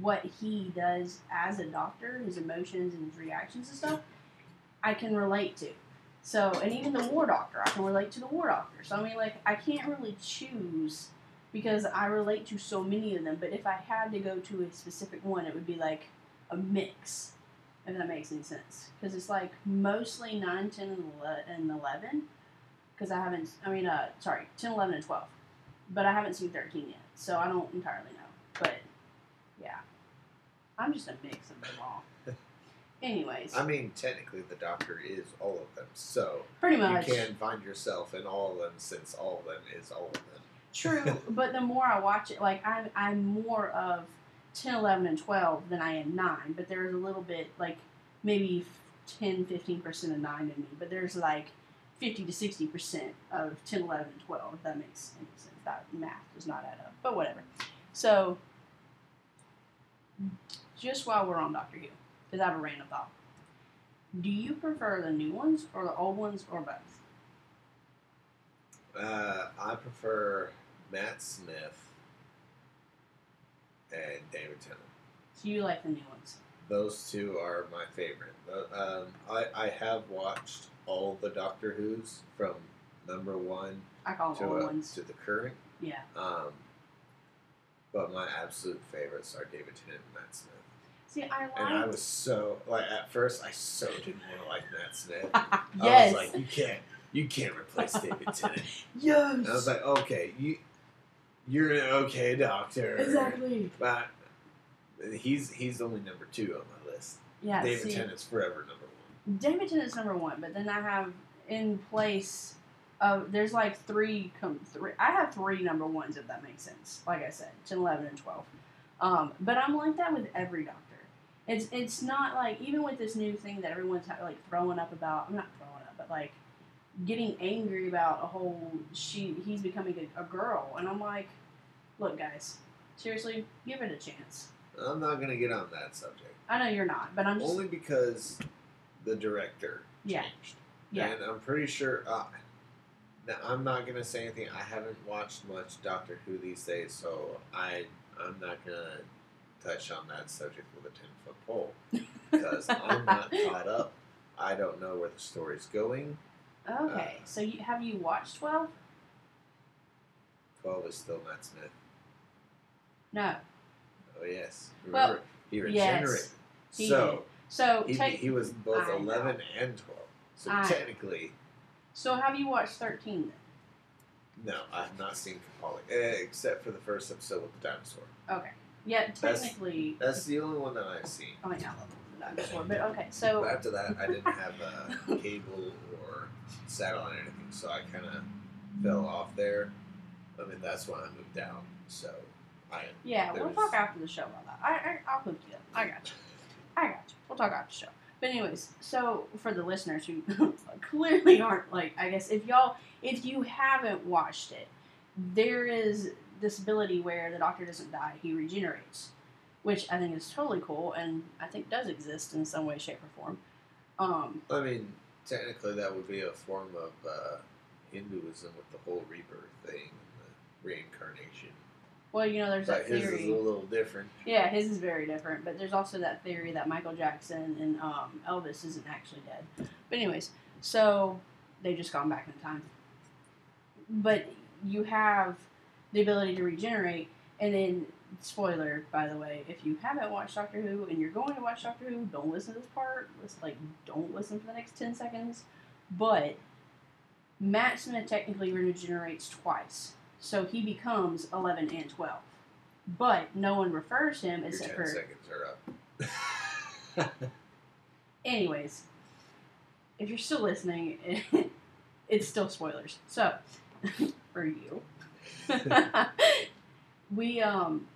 what he does as a doctor, his emotions and his reactions and stuff, I can relate to. So, and even the War Doctor, I can relate to the War Doctor. So, I mean, like, I can't really choose because I relate to so many of them, but if I had to go to a specific one, it would be like a mix, if that makes any sense. Because it's like mostly nine, ten, and eleven. Because I haven't, I mean, uh, sorry, ten, eleven, and twelve. But I haven't seen thirteen yet, so I don't entirely know. But, yeah. I'm just a mix of them all. Anyways. I mean, technically, the Doctor is all of them, so pretty much. You can find yourself in all of them since all of them is all of them. True, but the more I watch it, like, I'm, I'm more of ten, eleven, and twelve than I am nine, but there's a little bit, like, maybe ten, fifteen percent of nine in me, but there's, like, fifty to sixty percent of ten, eleven, and twelve, if that makes any sense. That math does not add up, but whatever. So, just while we're on Doctor Who, because I have a random thought. Do you prefer the new ones or the old ones or both? Uh, I prefer Matt Smith and David Tennant. So you like the new ones? Those two are my favorite. Um, I, I have watched all the Doctor Who's from number one I call to, old a, ones. to the current. Yeah. Um, but my absolute favorites are David Tennant and Matt Smith. See, I liked... And I was so, like, at first, I so didn't want to like Matt Smith. Yes. I was like, you can't, you can't replace David Tennant. Yes. And I was like, okay, you, you're an okay doctor. Exactly. But he's he's only number two on my list. Yeah. David see, Tennant's forever number one. David Tennant's number one, but then I have in place of, there's like three, come three, I have three number ones, if that makes sense. Like I said, ten, eleven, and twelve. Um, but I'm like that with every doctor. It's it's not like, even with this new thing that everyone's like throwing up about, I'm not throwing up, but like getting angry about a whole, she he's becoming a, a girl. And I'm like, look guys, seriously, give it a chance. I'm not going to get on that subject. I know you're not, but I'm just... Only because the director yeah. changed. Yeah. And I'm pretty sure, uh, now I'm not going to say anything, I haven't watched much Doctor Who these days, so I, I'm not going to... touch on that subject with a ten-foot pole because I'm not caught up. I don't know where the story's going. Okay, uh, so you, have you watched twelve? twelve is still Matt Smith. No. Oh yes. Remember, well, he regenerated. Yes, he so did. so he, he was both I eleven know. and twelve. So I technically. So have you watched thirteen then? No, I've not seen Capaldi except for the first episode with the dinosaur. Okay. Yeah, technically... That's, that's the only one that I've seen. I mean, I love that before, but okay, so... After that, I didn't have a cable or satellite or anything, so I kind of fell off there. I mean, that's when I moved down, so... I Yeah, we'll was... talk after the show about that. I, I, I'll hook you up. I got you. I got you. We'll talk after the show. But anyways, so for the listeners who clearly aren't, like, I guess, if y'all... If you haven't watched it, there is... this ability where the Doctor doesn't die, he regenerates, which I think is totally cool, and I think does exist in some way, shape, or form. Um, I mean, technically that would be a form of uh, Hinduism with the whole rebirth thing, the reincarnation. Well, you know, there's but that theory. His is a little different. Yeah, his is very different, but there's also that theory that Michael Jackson and um, Elvis isn't actually dead. But anyways, so they've just gone back in time. But you have... the ability to regenerate, and then, spoiler, by the way, if you haven't watched Doctor Who, and you're going to watch Doctor Who, don't listen to this part, just, like, don't listen for the next ten seconds, but Matt Smith technically regenerates twice, so he becomes eleven and twelve, but no one refers him except for... ten seconds are up. Anyways, if you're still listening, it, it's still spoilers, so, for you... we um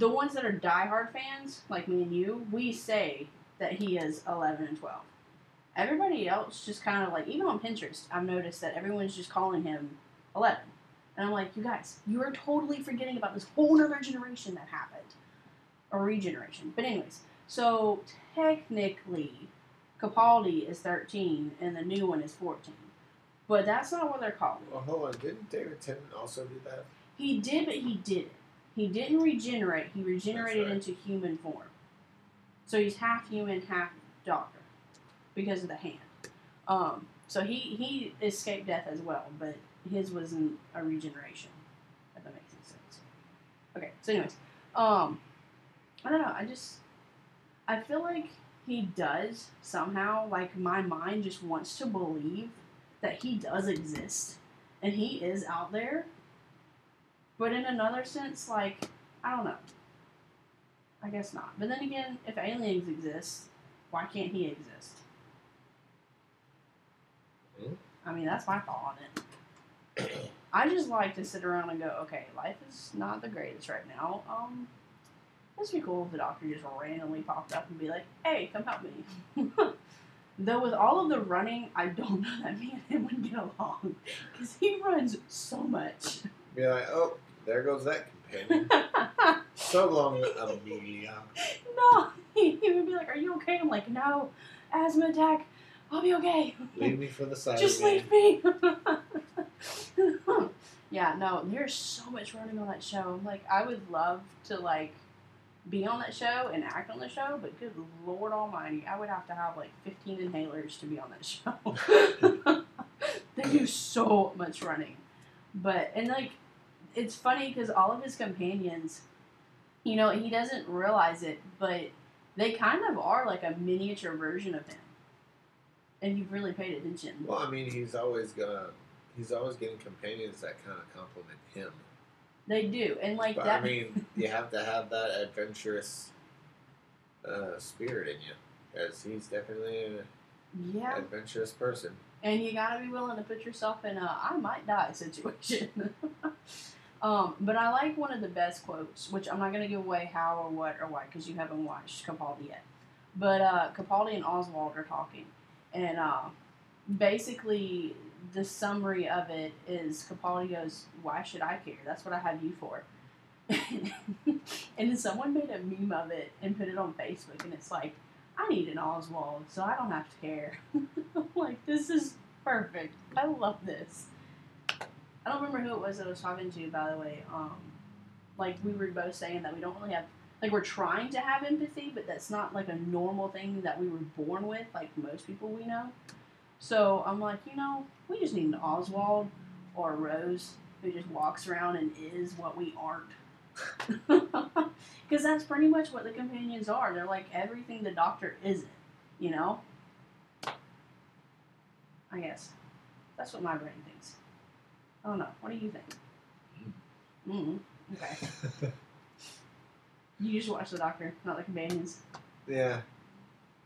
the ones that are diehard fans like me and you, we say that he is eleven and twelve. Everybody else just kind of like, even on Pinterest I've noticed that everyone's just calling him eleven, and I'm like, you guys, you are totally forgetting about this whole other generation that happened, a regeneration. But anyways, so technically Capaldi is thirteen and the new one is fourteen. But that's not what they're calling. Well, hold on. Didn't David Tennant also do that? He did, but he didn't. He didn't regenerate. He regenerated right. into human form. So he's half human, half doctor. Because of the hand. Um, so he, he escaped death as well, but his wasn't a regeneration. If that makes any sense. Okay, so anyways. Um, I don't know. I just... I feel like he does somehow. Like, my mind just wants to believe that he does exist and he is out there. But in another sense, like, I don't know. I guess not. But then again, if aliens exist, why can't he exist? Mm. I mean, that's my thought on it. I just like to sit around and go, okay, life is not the greatest right now. Um, this would be cool if the doctor just randomly popped up and be like, hey, come help me. Though with all of the running, I don't know that me and him would get along. Because he runs so much. Be like, oh, there goes that companion. So long, Amelia. No, he, he would be like, are you okay? I'm like, no, asthma attack. I'll be okay. Leave me for the side. Just leave me. Yeah, no, there's so much running on that show. Like, I would love to, like, be on that show and act on the show, but good Lord Almighty, I would have to have, like, fifteen inhalers to be on that show. They do so much running. But, and, like, it's funny because all of his companions, you know, he doesn't realize it, but they kind of are, like, a miniature version of him. And you've really paid attention. Well, I mean, he's always gonna, he's always getting companions that kind of compliment him. They do, and like but, that. I mean, you have to have that adventurous uh, spirit in you, as he's definitely an yeah. adventurous person. And you gotta be willing to put yourself in a "I might die" situation. um, but I like one of the best quotes, which I'm not gonna give away how or what or why because you haven't watched Capaldi yet. But uh, Capaldi and Oswald are talking. And uh, basically, the summary of it is Capaldi goes, why should I care? That's what I have you for. And then someone made a meme of it and put it on Facebook, and it's like, I need an Oswald, so I don't have to care. Like, this is perfect. I love this. I don't remember who it was that I was talking to, by the way. Um, like, we were both saying that we don't really have... Like, we're trying to have empathy, but that's not, like, a normal thing that we were born with, like most people we know. So I'm like, you know, we just need an Oswald or a Rose who just walks around and is what we aren't. Because that's pretty much what the companions are. They're like everything the doctor isn't, you know? I guess. That's what my brain thinks. I don't know. What do you think? Mm-mm. Okay. You just watch the doctor, not the companions. Yeah.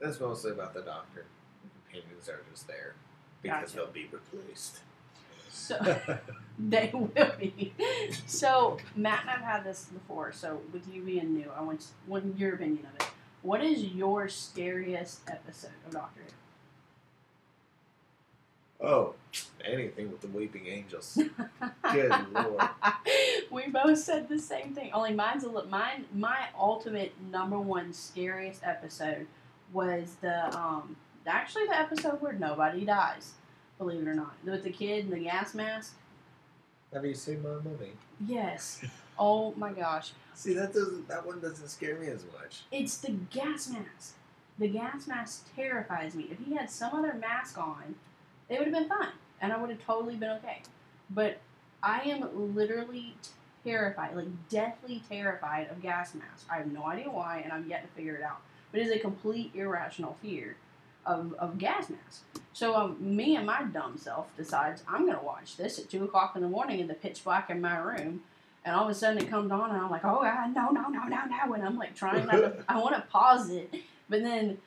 That's mostly about the doctor. The companions are just there. Because gotcha. They'll be replaced. So they will be. So Matt and I've had this before, so with you being new, I want what your opinion of it. What is your scariest episode of Doctor Who? Oh, anything with the weeping angels. Good Lord. We both said the same thing. Only mine's a little, mine, my ultimate number one scariest episode was the, um, actually the episode where nobody dies, believe it or not. With the kid and the gas mask. Have you seen my movie? Yes. Oh my gosh. See, that doesn't, that one doesn't scare me as much. It's the gas mask. The gas mask terrifies me. If he had some other mask on, it would have been fine. And I would have totally been okay. But I am literally terrified, like deathly terrified of gas masks. I have no idea why, and I'm yet to figure it out. But it's a complete irrational fear of, of gas masks. So um, me and my dumb self decides I'm going to watch this at two o'clock in the morning in the pitch black in my room. And all of a sudden it comes on, and I'm like, oh, God, no, no, no, no, no. And I'm like trying not to, I want to pause it. But then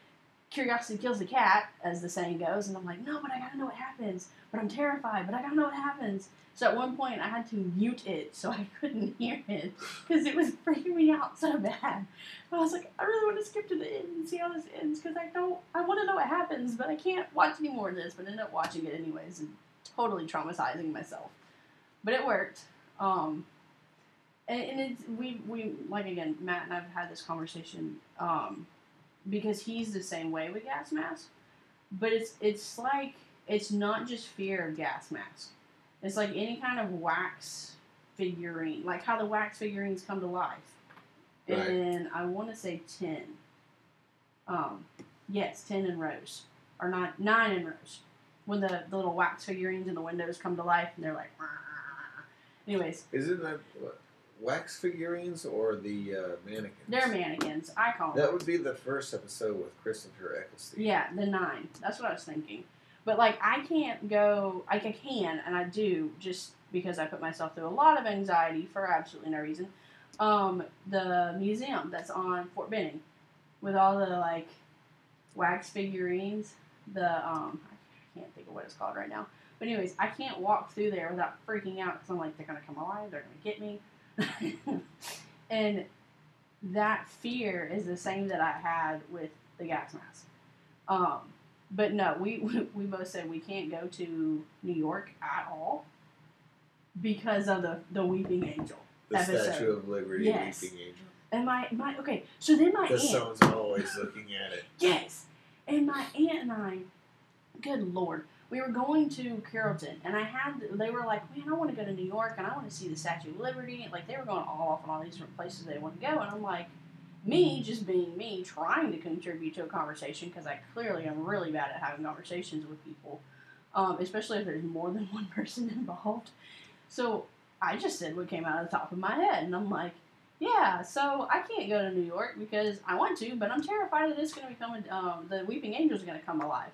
curiosity kills the cat, as the saying goes. And I'm like, no, but I got to know what happens. But I'm terrified, but I don't know what happens. So at one point, I had to mute it so I couldn't hear it because it was freaking me out so bad. But I was like, I really want to skip to the end and see how this ends because I don't, I want to know what happens, but I can't watch any more of this. But I ended up watching it anyways and totally traumatizing myself. But it worked. Um, and and it's, we, we, like again, Matt and I have had this conversation um, because he's the same way with gas masks. But it's it's like... It's not just fear of gas masks. It's like any kind of wax figurine, like how the wax figurines come to life. Right. And I want to say ten. Um, yes, ten in rows. Or nine, nine in rows. When the, the little wax figurines in the windows come to life and they're like... Rah. Anyways. Isn't that... wax figurines or the uh, mannequins? They're mannequins. I call them. That would be the first episode with Christopher Eccleston. Yeah, the nine. That's what I was thinking. But, like, I can't go... Like, I can, and I do, just because I put myself through a lot of anxiety for absolutely no reason. Um, the museum that's on Fort Benning with all the, like, wax figurines. The, um... I can't think of what it's called right now. But anyways, I can't walk through there without freaking out because I'm like, they're going to come alive, they're going to get me. And that fear is the same that I had with the gas mask. Um, but no, we, we, we both said we can't go to New York at all because of the, the Weeping Angel the episode. The Statue of Liberty, yes. Weeping Angel. And my, my, okay, so then my aunt. Someone's always looking at it. Yes. And my aunt and I, good Lord. We were going to Carrollton, and I had, they were like, man, I want to go to New York, and I want to see the Statue of Liberty. Like, they were going all off on all these different places they want to go, and I'm like, me, just being me, trying to contribute to a conversation, because I clearly am really bad at having conversations with people, um, especially if there's more than one person involved. So I just said what came out of the top of my head, and I'm like, yeah, so I can't go to New York because I want to, but I'm terrified that it's going to become, a, um, the Weeping Angels are going to come alive.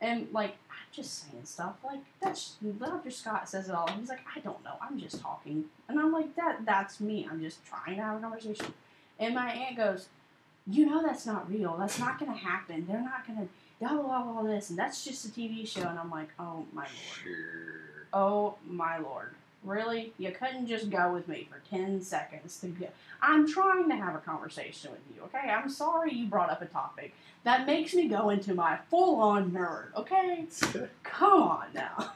And, like, I'm just saying stuff. Like, that's, Doctor Scott says it all. He's like, I don't know. I'm just talking. And I'm like, that that's me. I'm just trying to have a conversation. And my aunt goes, you know that's not real. That's not going to happen. They're not going to double up all this. And that's just a T V show. And I'm like, oh, my Lord. Sure. Oh, my Lord. Really? You couldn't just go with me for ten seconds to get... I'm trying to have a conversation with you, okay? I'm sorry you brought up a topic. That makes me go into my full-on nerd, okay? Come on now.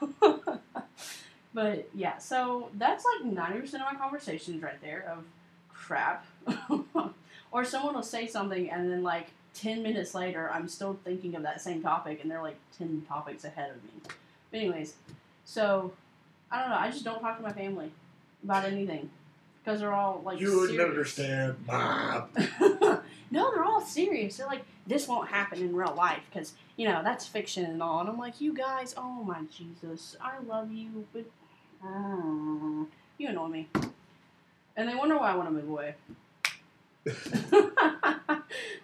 But, yeah, so that's like ninety percent of my conversations right there of crap. Or someone will say something and then like ten minutes later I'm still thinking of that same topic and they're like ten topics ahead of me. But anyways, so... I don't know. I just don't talk to my family about anything because they're all like you serious. Wouldn't understand, Bob. No, they're all serious. They're like, this won't happen in real life because you know that's fiction and all. And I'm like, you guys, oh my Jesus, I love you, but uh, you annoy me. And they wonder why I want to move away.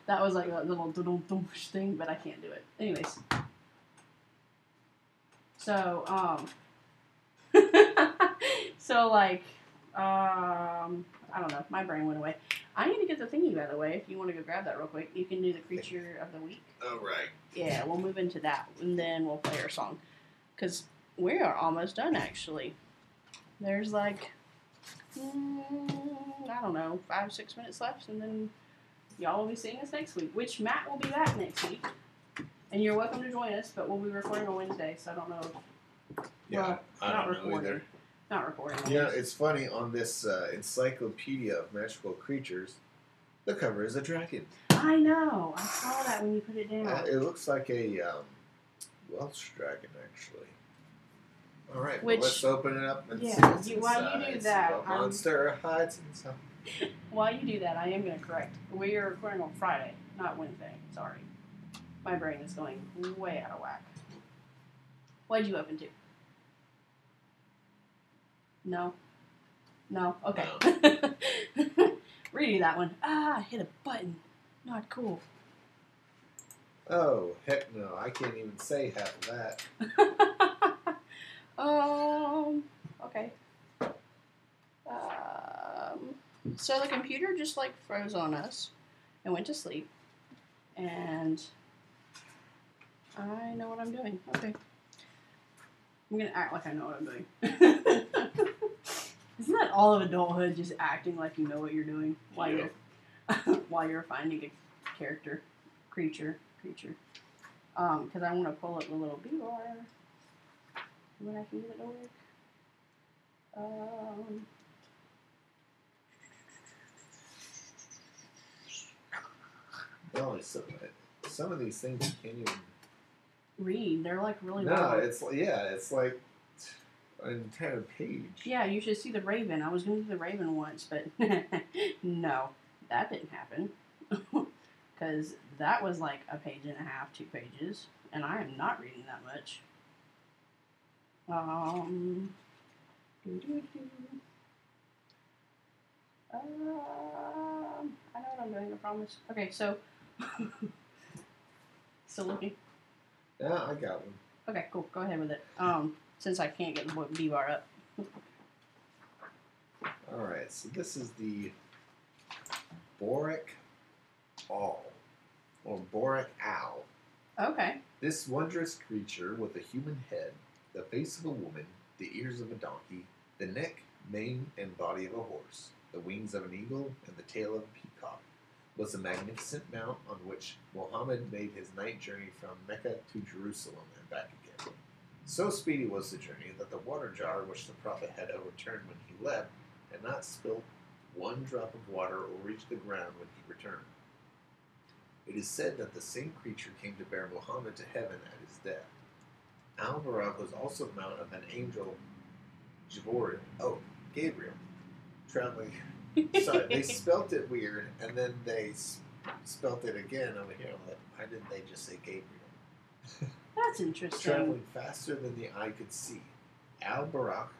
That was like a little dum-dum-dum-ish thing, but I can't do it. Anyways, so um. So, like, um, I don't know. My brain went away. I need to get the thingy, by the way, if you want to go grab that real quick. You can do the Creature of the Week. Oh, right. Yeah, we'll move into that, and then we'll play our song. Because we are almost done, actually. There's, like, mm, I don't know, five, six minutes left, and then y'all will be seeing us next week, which Matt will be back next week. And you're welcome to join us, but we'll be recording on Wednesday, so I don't know if Yeah, well, I not don't recording. know either. Not recording. You know, it's funny, on this uh, Encyclopedia of Magical Creatures, the cover is a dragon. I know. I saw that when you put it down. Uh, it looks like a um, Welsh dragon, actually. All right, Which, well, let's open it up and yeah, see what's you, inside. While you do that, a monster hides inside. While you do that, I am going to correct. We are recording on Friday, not Wednesday. Sorry. My brain is going way out of whack. What did you open to? No. No? Okay. No. Redo that one. Ah, I hit a button. Not cool. Oh, heck no. I can't even say half of that. um, okay. Um, so the computer just, like, froze on us and went to sleep. And I know what I'm doing. Okay. I'm going to act like I know what I'm doing. Isn't that all of adulthood, just acting like you know what you're doing while, yeah. you're, while you're finding a character, creature, creature? Because um, I want to pull up the little B R when I can get it to work. Um, well, some, some of these things you can't even... read. They're like really No, wild. It's yeah, it's like an entire page. Yeah, you should see the Raven. I was going to do the Raven once, but no, that didn't happen because that was like a page and a half, two pages, and I am not reading that much. Um, doo -doo -doo. promise. Okay, so still looking. Yeah, I got one. Okay, cool. Go ahead with it. Um, since I can't get the B bar up. All right. So this is the Boric Owl, or Boric Owl. Okay. This wondrous creature with a human head, the face of a woman, the ears of a donkey, the neck, mane, and body of a horse, the wings of an eagle, and the tail of a peacock, was a magnificent mount on which Muhammad made his night journey from Mecca to Jerusalem and back again. So speedy was the journey that the water jar which the prophet had overturned when he left had not spilled one drop of water or reached the ground when he returned. It is said that the same creature came to bear Muhammad to heaven at his death. Al-Barak was also the mount of an angel, Jibril, oh, Gabriel, traveling. Sorry, they spelt it weird, and then they spelt it again. I'm like, why didn't they just say Gabriel? That's interesting. Traveling faster than the eye could see. Al-Barak.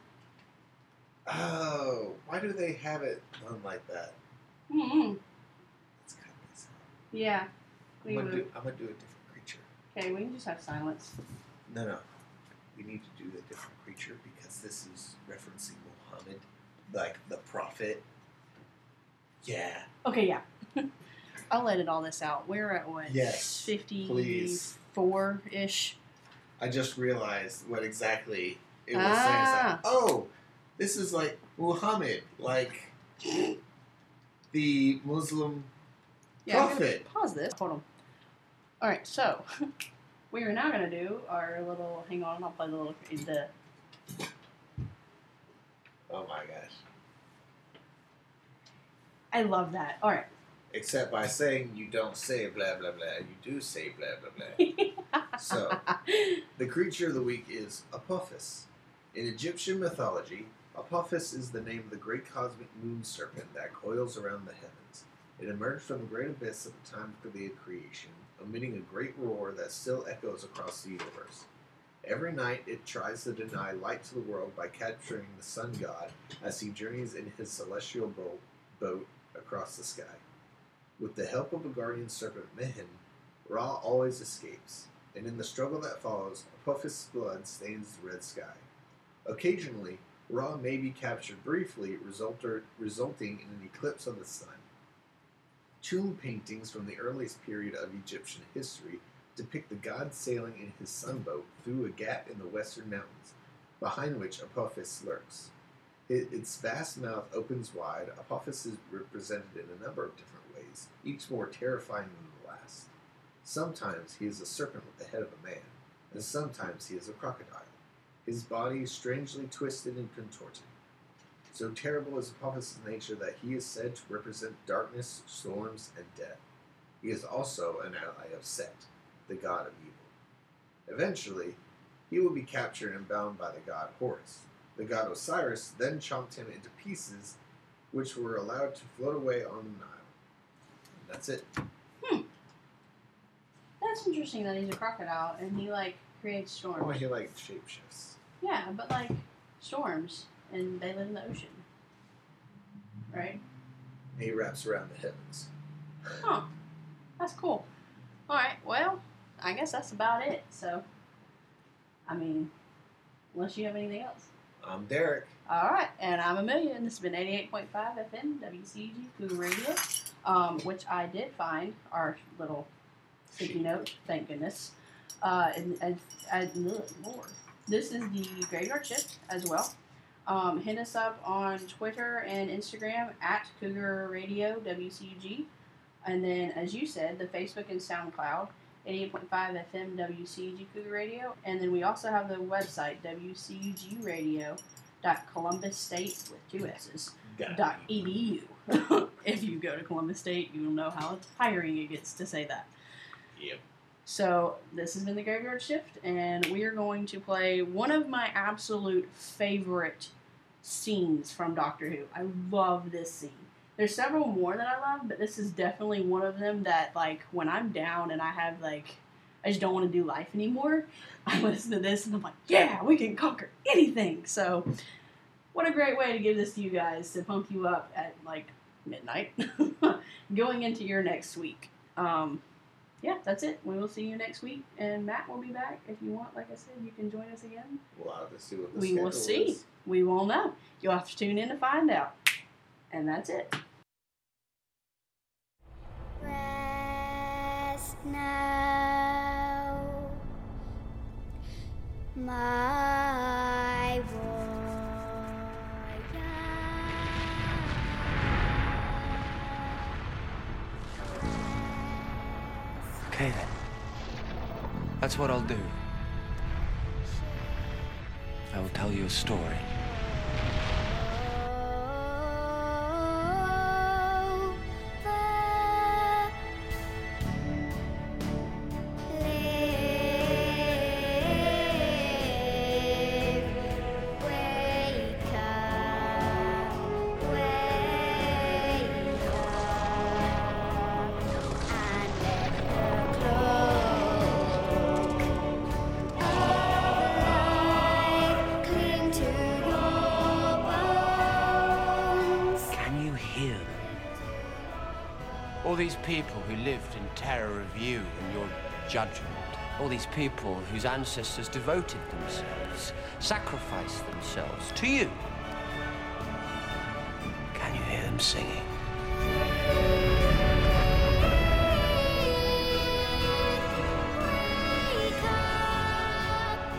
Oh, why do they have it done like that? Mm-hmm. That's kind of nice. Yeah. I'm going to do a different creature. Okay, we can just have silence. No, no. We need to do a different creature because this is referencing Muhammad, like the prophet. Yeah. Okay, yeah. I'll edit all this out. We're at what? Yes. fifty-four-ish? I just realized what exactly it was ah. saying. It's like, oh, this is like Muhammad, like the Muslim yeah, prophet. I'm gonna pause this. Hold on. All right, so we are now going to do our little, hang on, I'll play the little, the. Oh my gosh. I love that. All right. Except by saying you don't say blah, blah, blah. You do say blah, blah, blah. So, the creature of the week is Apophis. In Egyptian mythology, Apophis is the name of the great cosmic moon serpent that coils around the heavens. It emerged from the great abyss at the time of the creation, emitting a great roar that still echoes across the universe. Every night it tries to deny light to the world by capturing the sun god as he journeys in his celestial boat, boat across the sky. With the help of a guardian serpent, Mehen, Ra always escapes, and in the struggle that follows, Apophis' blood stains the red sky. Occasionally, Ra may be captured briefly, resulting in an eclipse of the sun. Tomb paintings from the earliest period of Egyptian history depict the god sailing in his sunboat through a gap in the western mountains, behind which Apophis lurks. Its vast mouth opens wide. Apophis is represented in a number of different ways, each more terrifying than the last. Sometimes he is a serpent with the head of a man, and sometimes he is a crocodile. His body is strangely twisted and contorted. So terrible is Apophis' nature that he is said to represent darkness, storms, and death. He is also an ally of Set, the god of evil. Eventually, he will be captured and bound by the god Horus. The god Osiris then chomped him into pieces, which were allowed to float away on the Nile. And that's it. Hmm. That's interesting that he's a crocodile, and he, like, creates storms. Oh, he, like, shapeshifts. Yeah, but, like, storms. And they live in the ocean. Right? He wraps around the heavens. Huh. That's cool. Alright, well, I guess that's about it. So, I mean, unless you have anything else. I'm Derek. Alright, and I'm Amelia, and this has been eighty-eight point five F M, W C G, Google Radio, um, which I did find our little sticky note, thank goodness. Uh, and, and, and, Lord. This is the graveyard shift as well. Um, hit us up on Twitter and Instagram at Cougar Radio W C U G, and then, as you said, the Facebook and SoundCloud eighty-eight point five F M W C U G Cougar Radio, and then we also have the website W C U G radio dot Columbus State with two S's dot edu. If you go to Columbus State, you will know how tiring it gets to say that. Yep. So, this has been the Graveyard Shift, and we are going to play one of my absolute favorite scenes from Doctor Who. I love this scene. There's several more that I love, but this is definitely one of them that, like, when I'm down and I have, like, I just don't want to do life anymore, I listen to this and I'm like, yeah, we can conquer anything. So, what a great way to give this to you guys, to pump you up at, like, midnight, going into your next week. Um, yeah, that's it. We will see you next week, and Matt will be back. If you want, like I said, you can join us again. We'll have to see what the schedule is. We will see. We will know. You'll have to tune in to find out. And that's it. Rest now, my warrior. Okay then. That's what I'll do. I will tell you a story. These people who lived in terror of you and your judgment, all these people whose ancestors devoted themselves, sacrificed themselves to you. Can you hear them singing?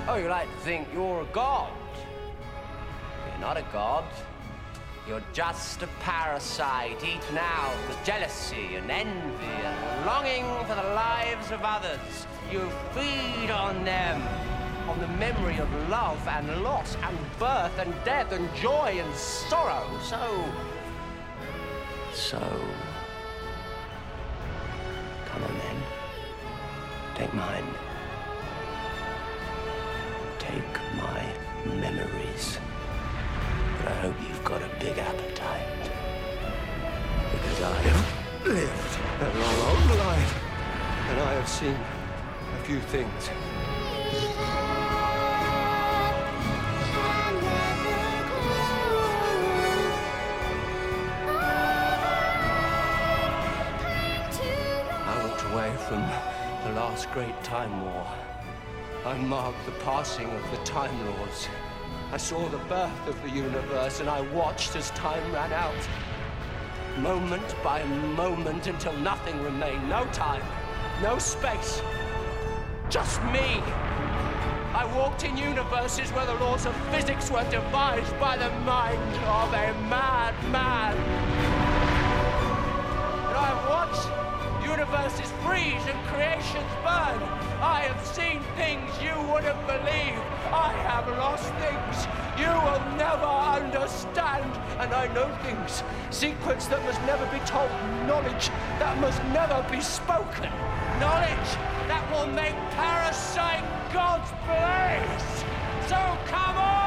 Oh, you like to think you're a god. You're not a god. You're just a parasite, eaten out with jealousy and envy and longing for the lives of others. You feed on them, on the memory of love and loss and birth and death and joy and sorrow. So, so, come on then, take mine. Take my memories. I hope you've got a big appetite, because I have lived a long life, and I have seen a few things. I walked away from the last great Time War. I marked the passing of the Time Lords. I saw the birth of the universe, and I watched as time ran out. Moment by moment, until nothing remained. No time, no space, just me. I walked in universes where the laws of physics were devised by the mind of a madman. And I watched universes freeze and creations burn. I have seen things you wouldn't believe. I have lost things you will never understand, and I know things, secrets that must never be told, knowledge that must never be spoken, knowledge that will make parasite gods blaze. So come on!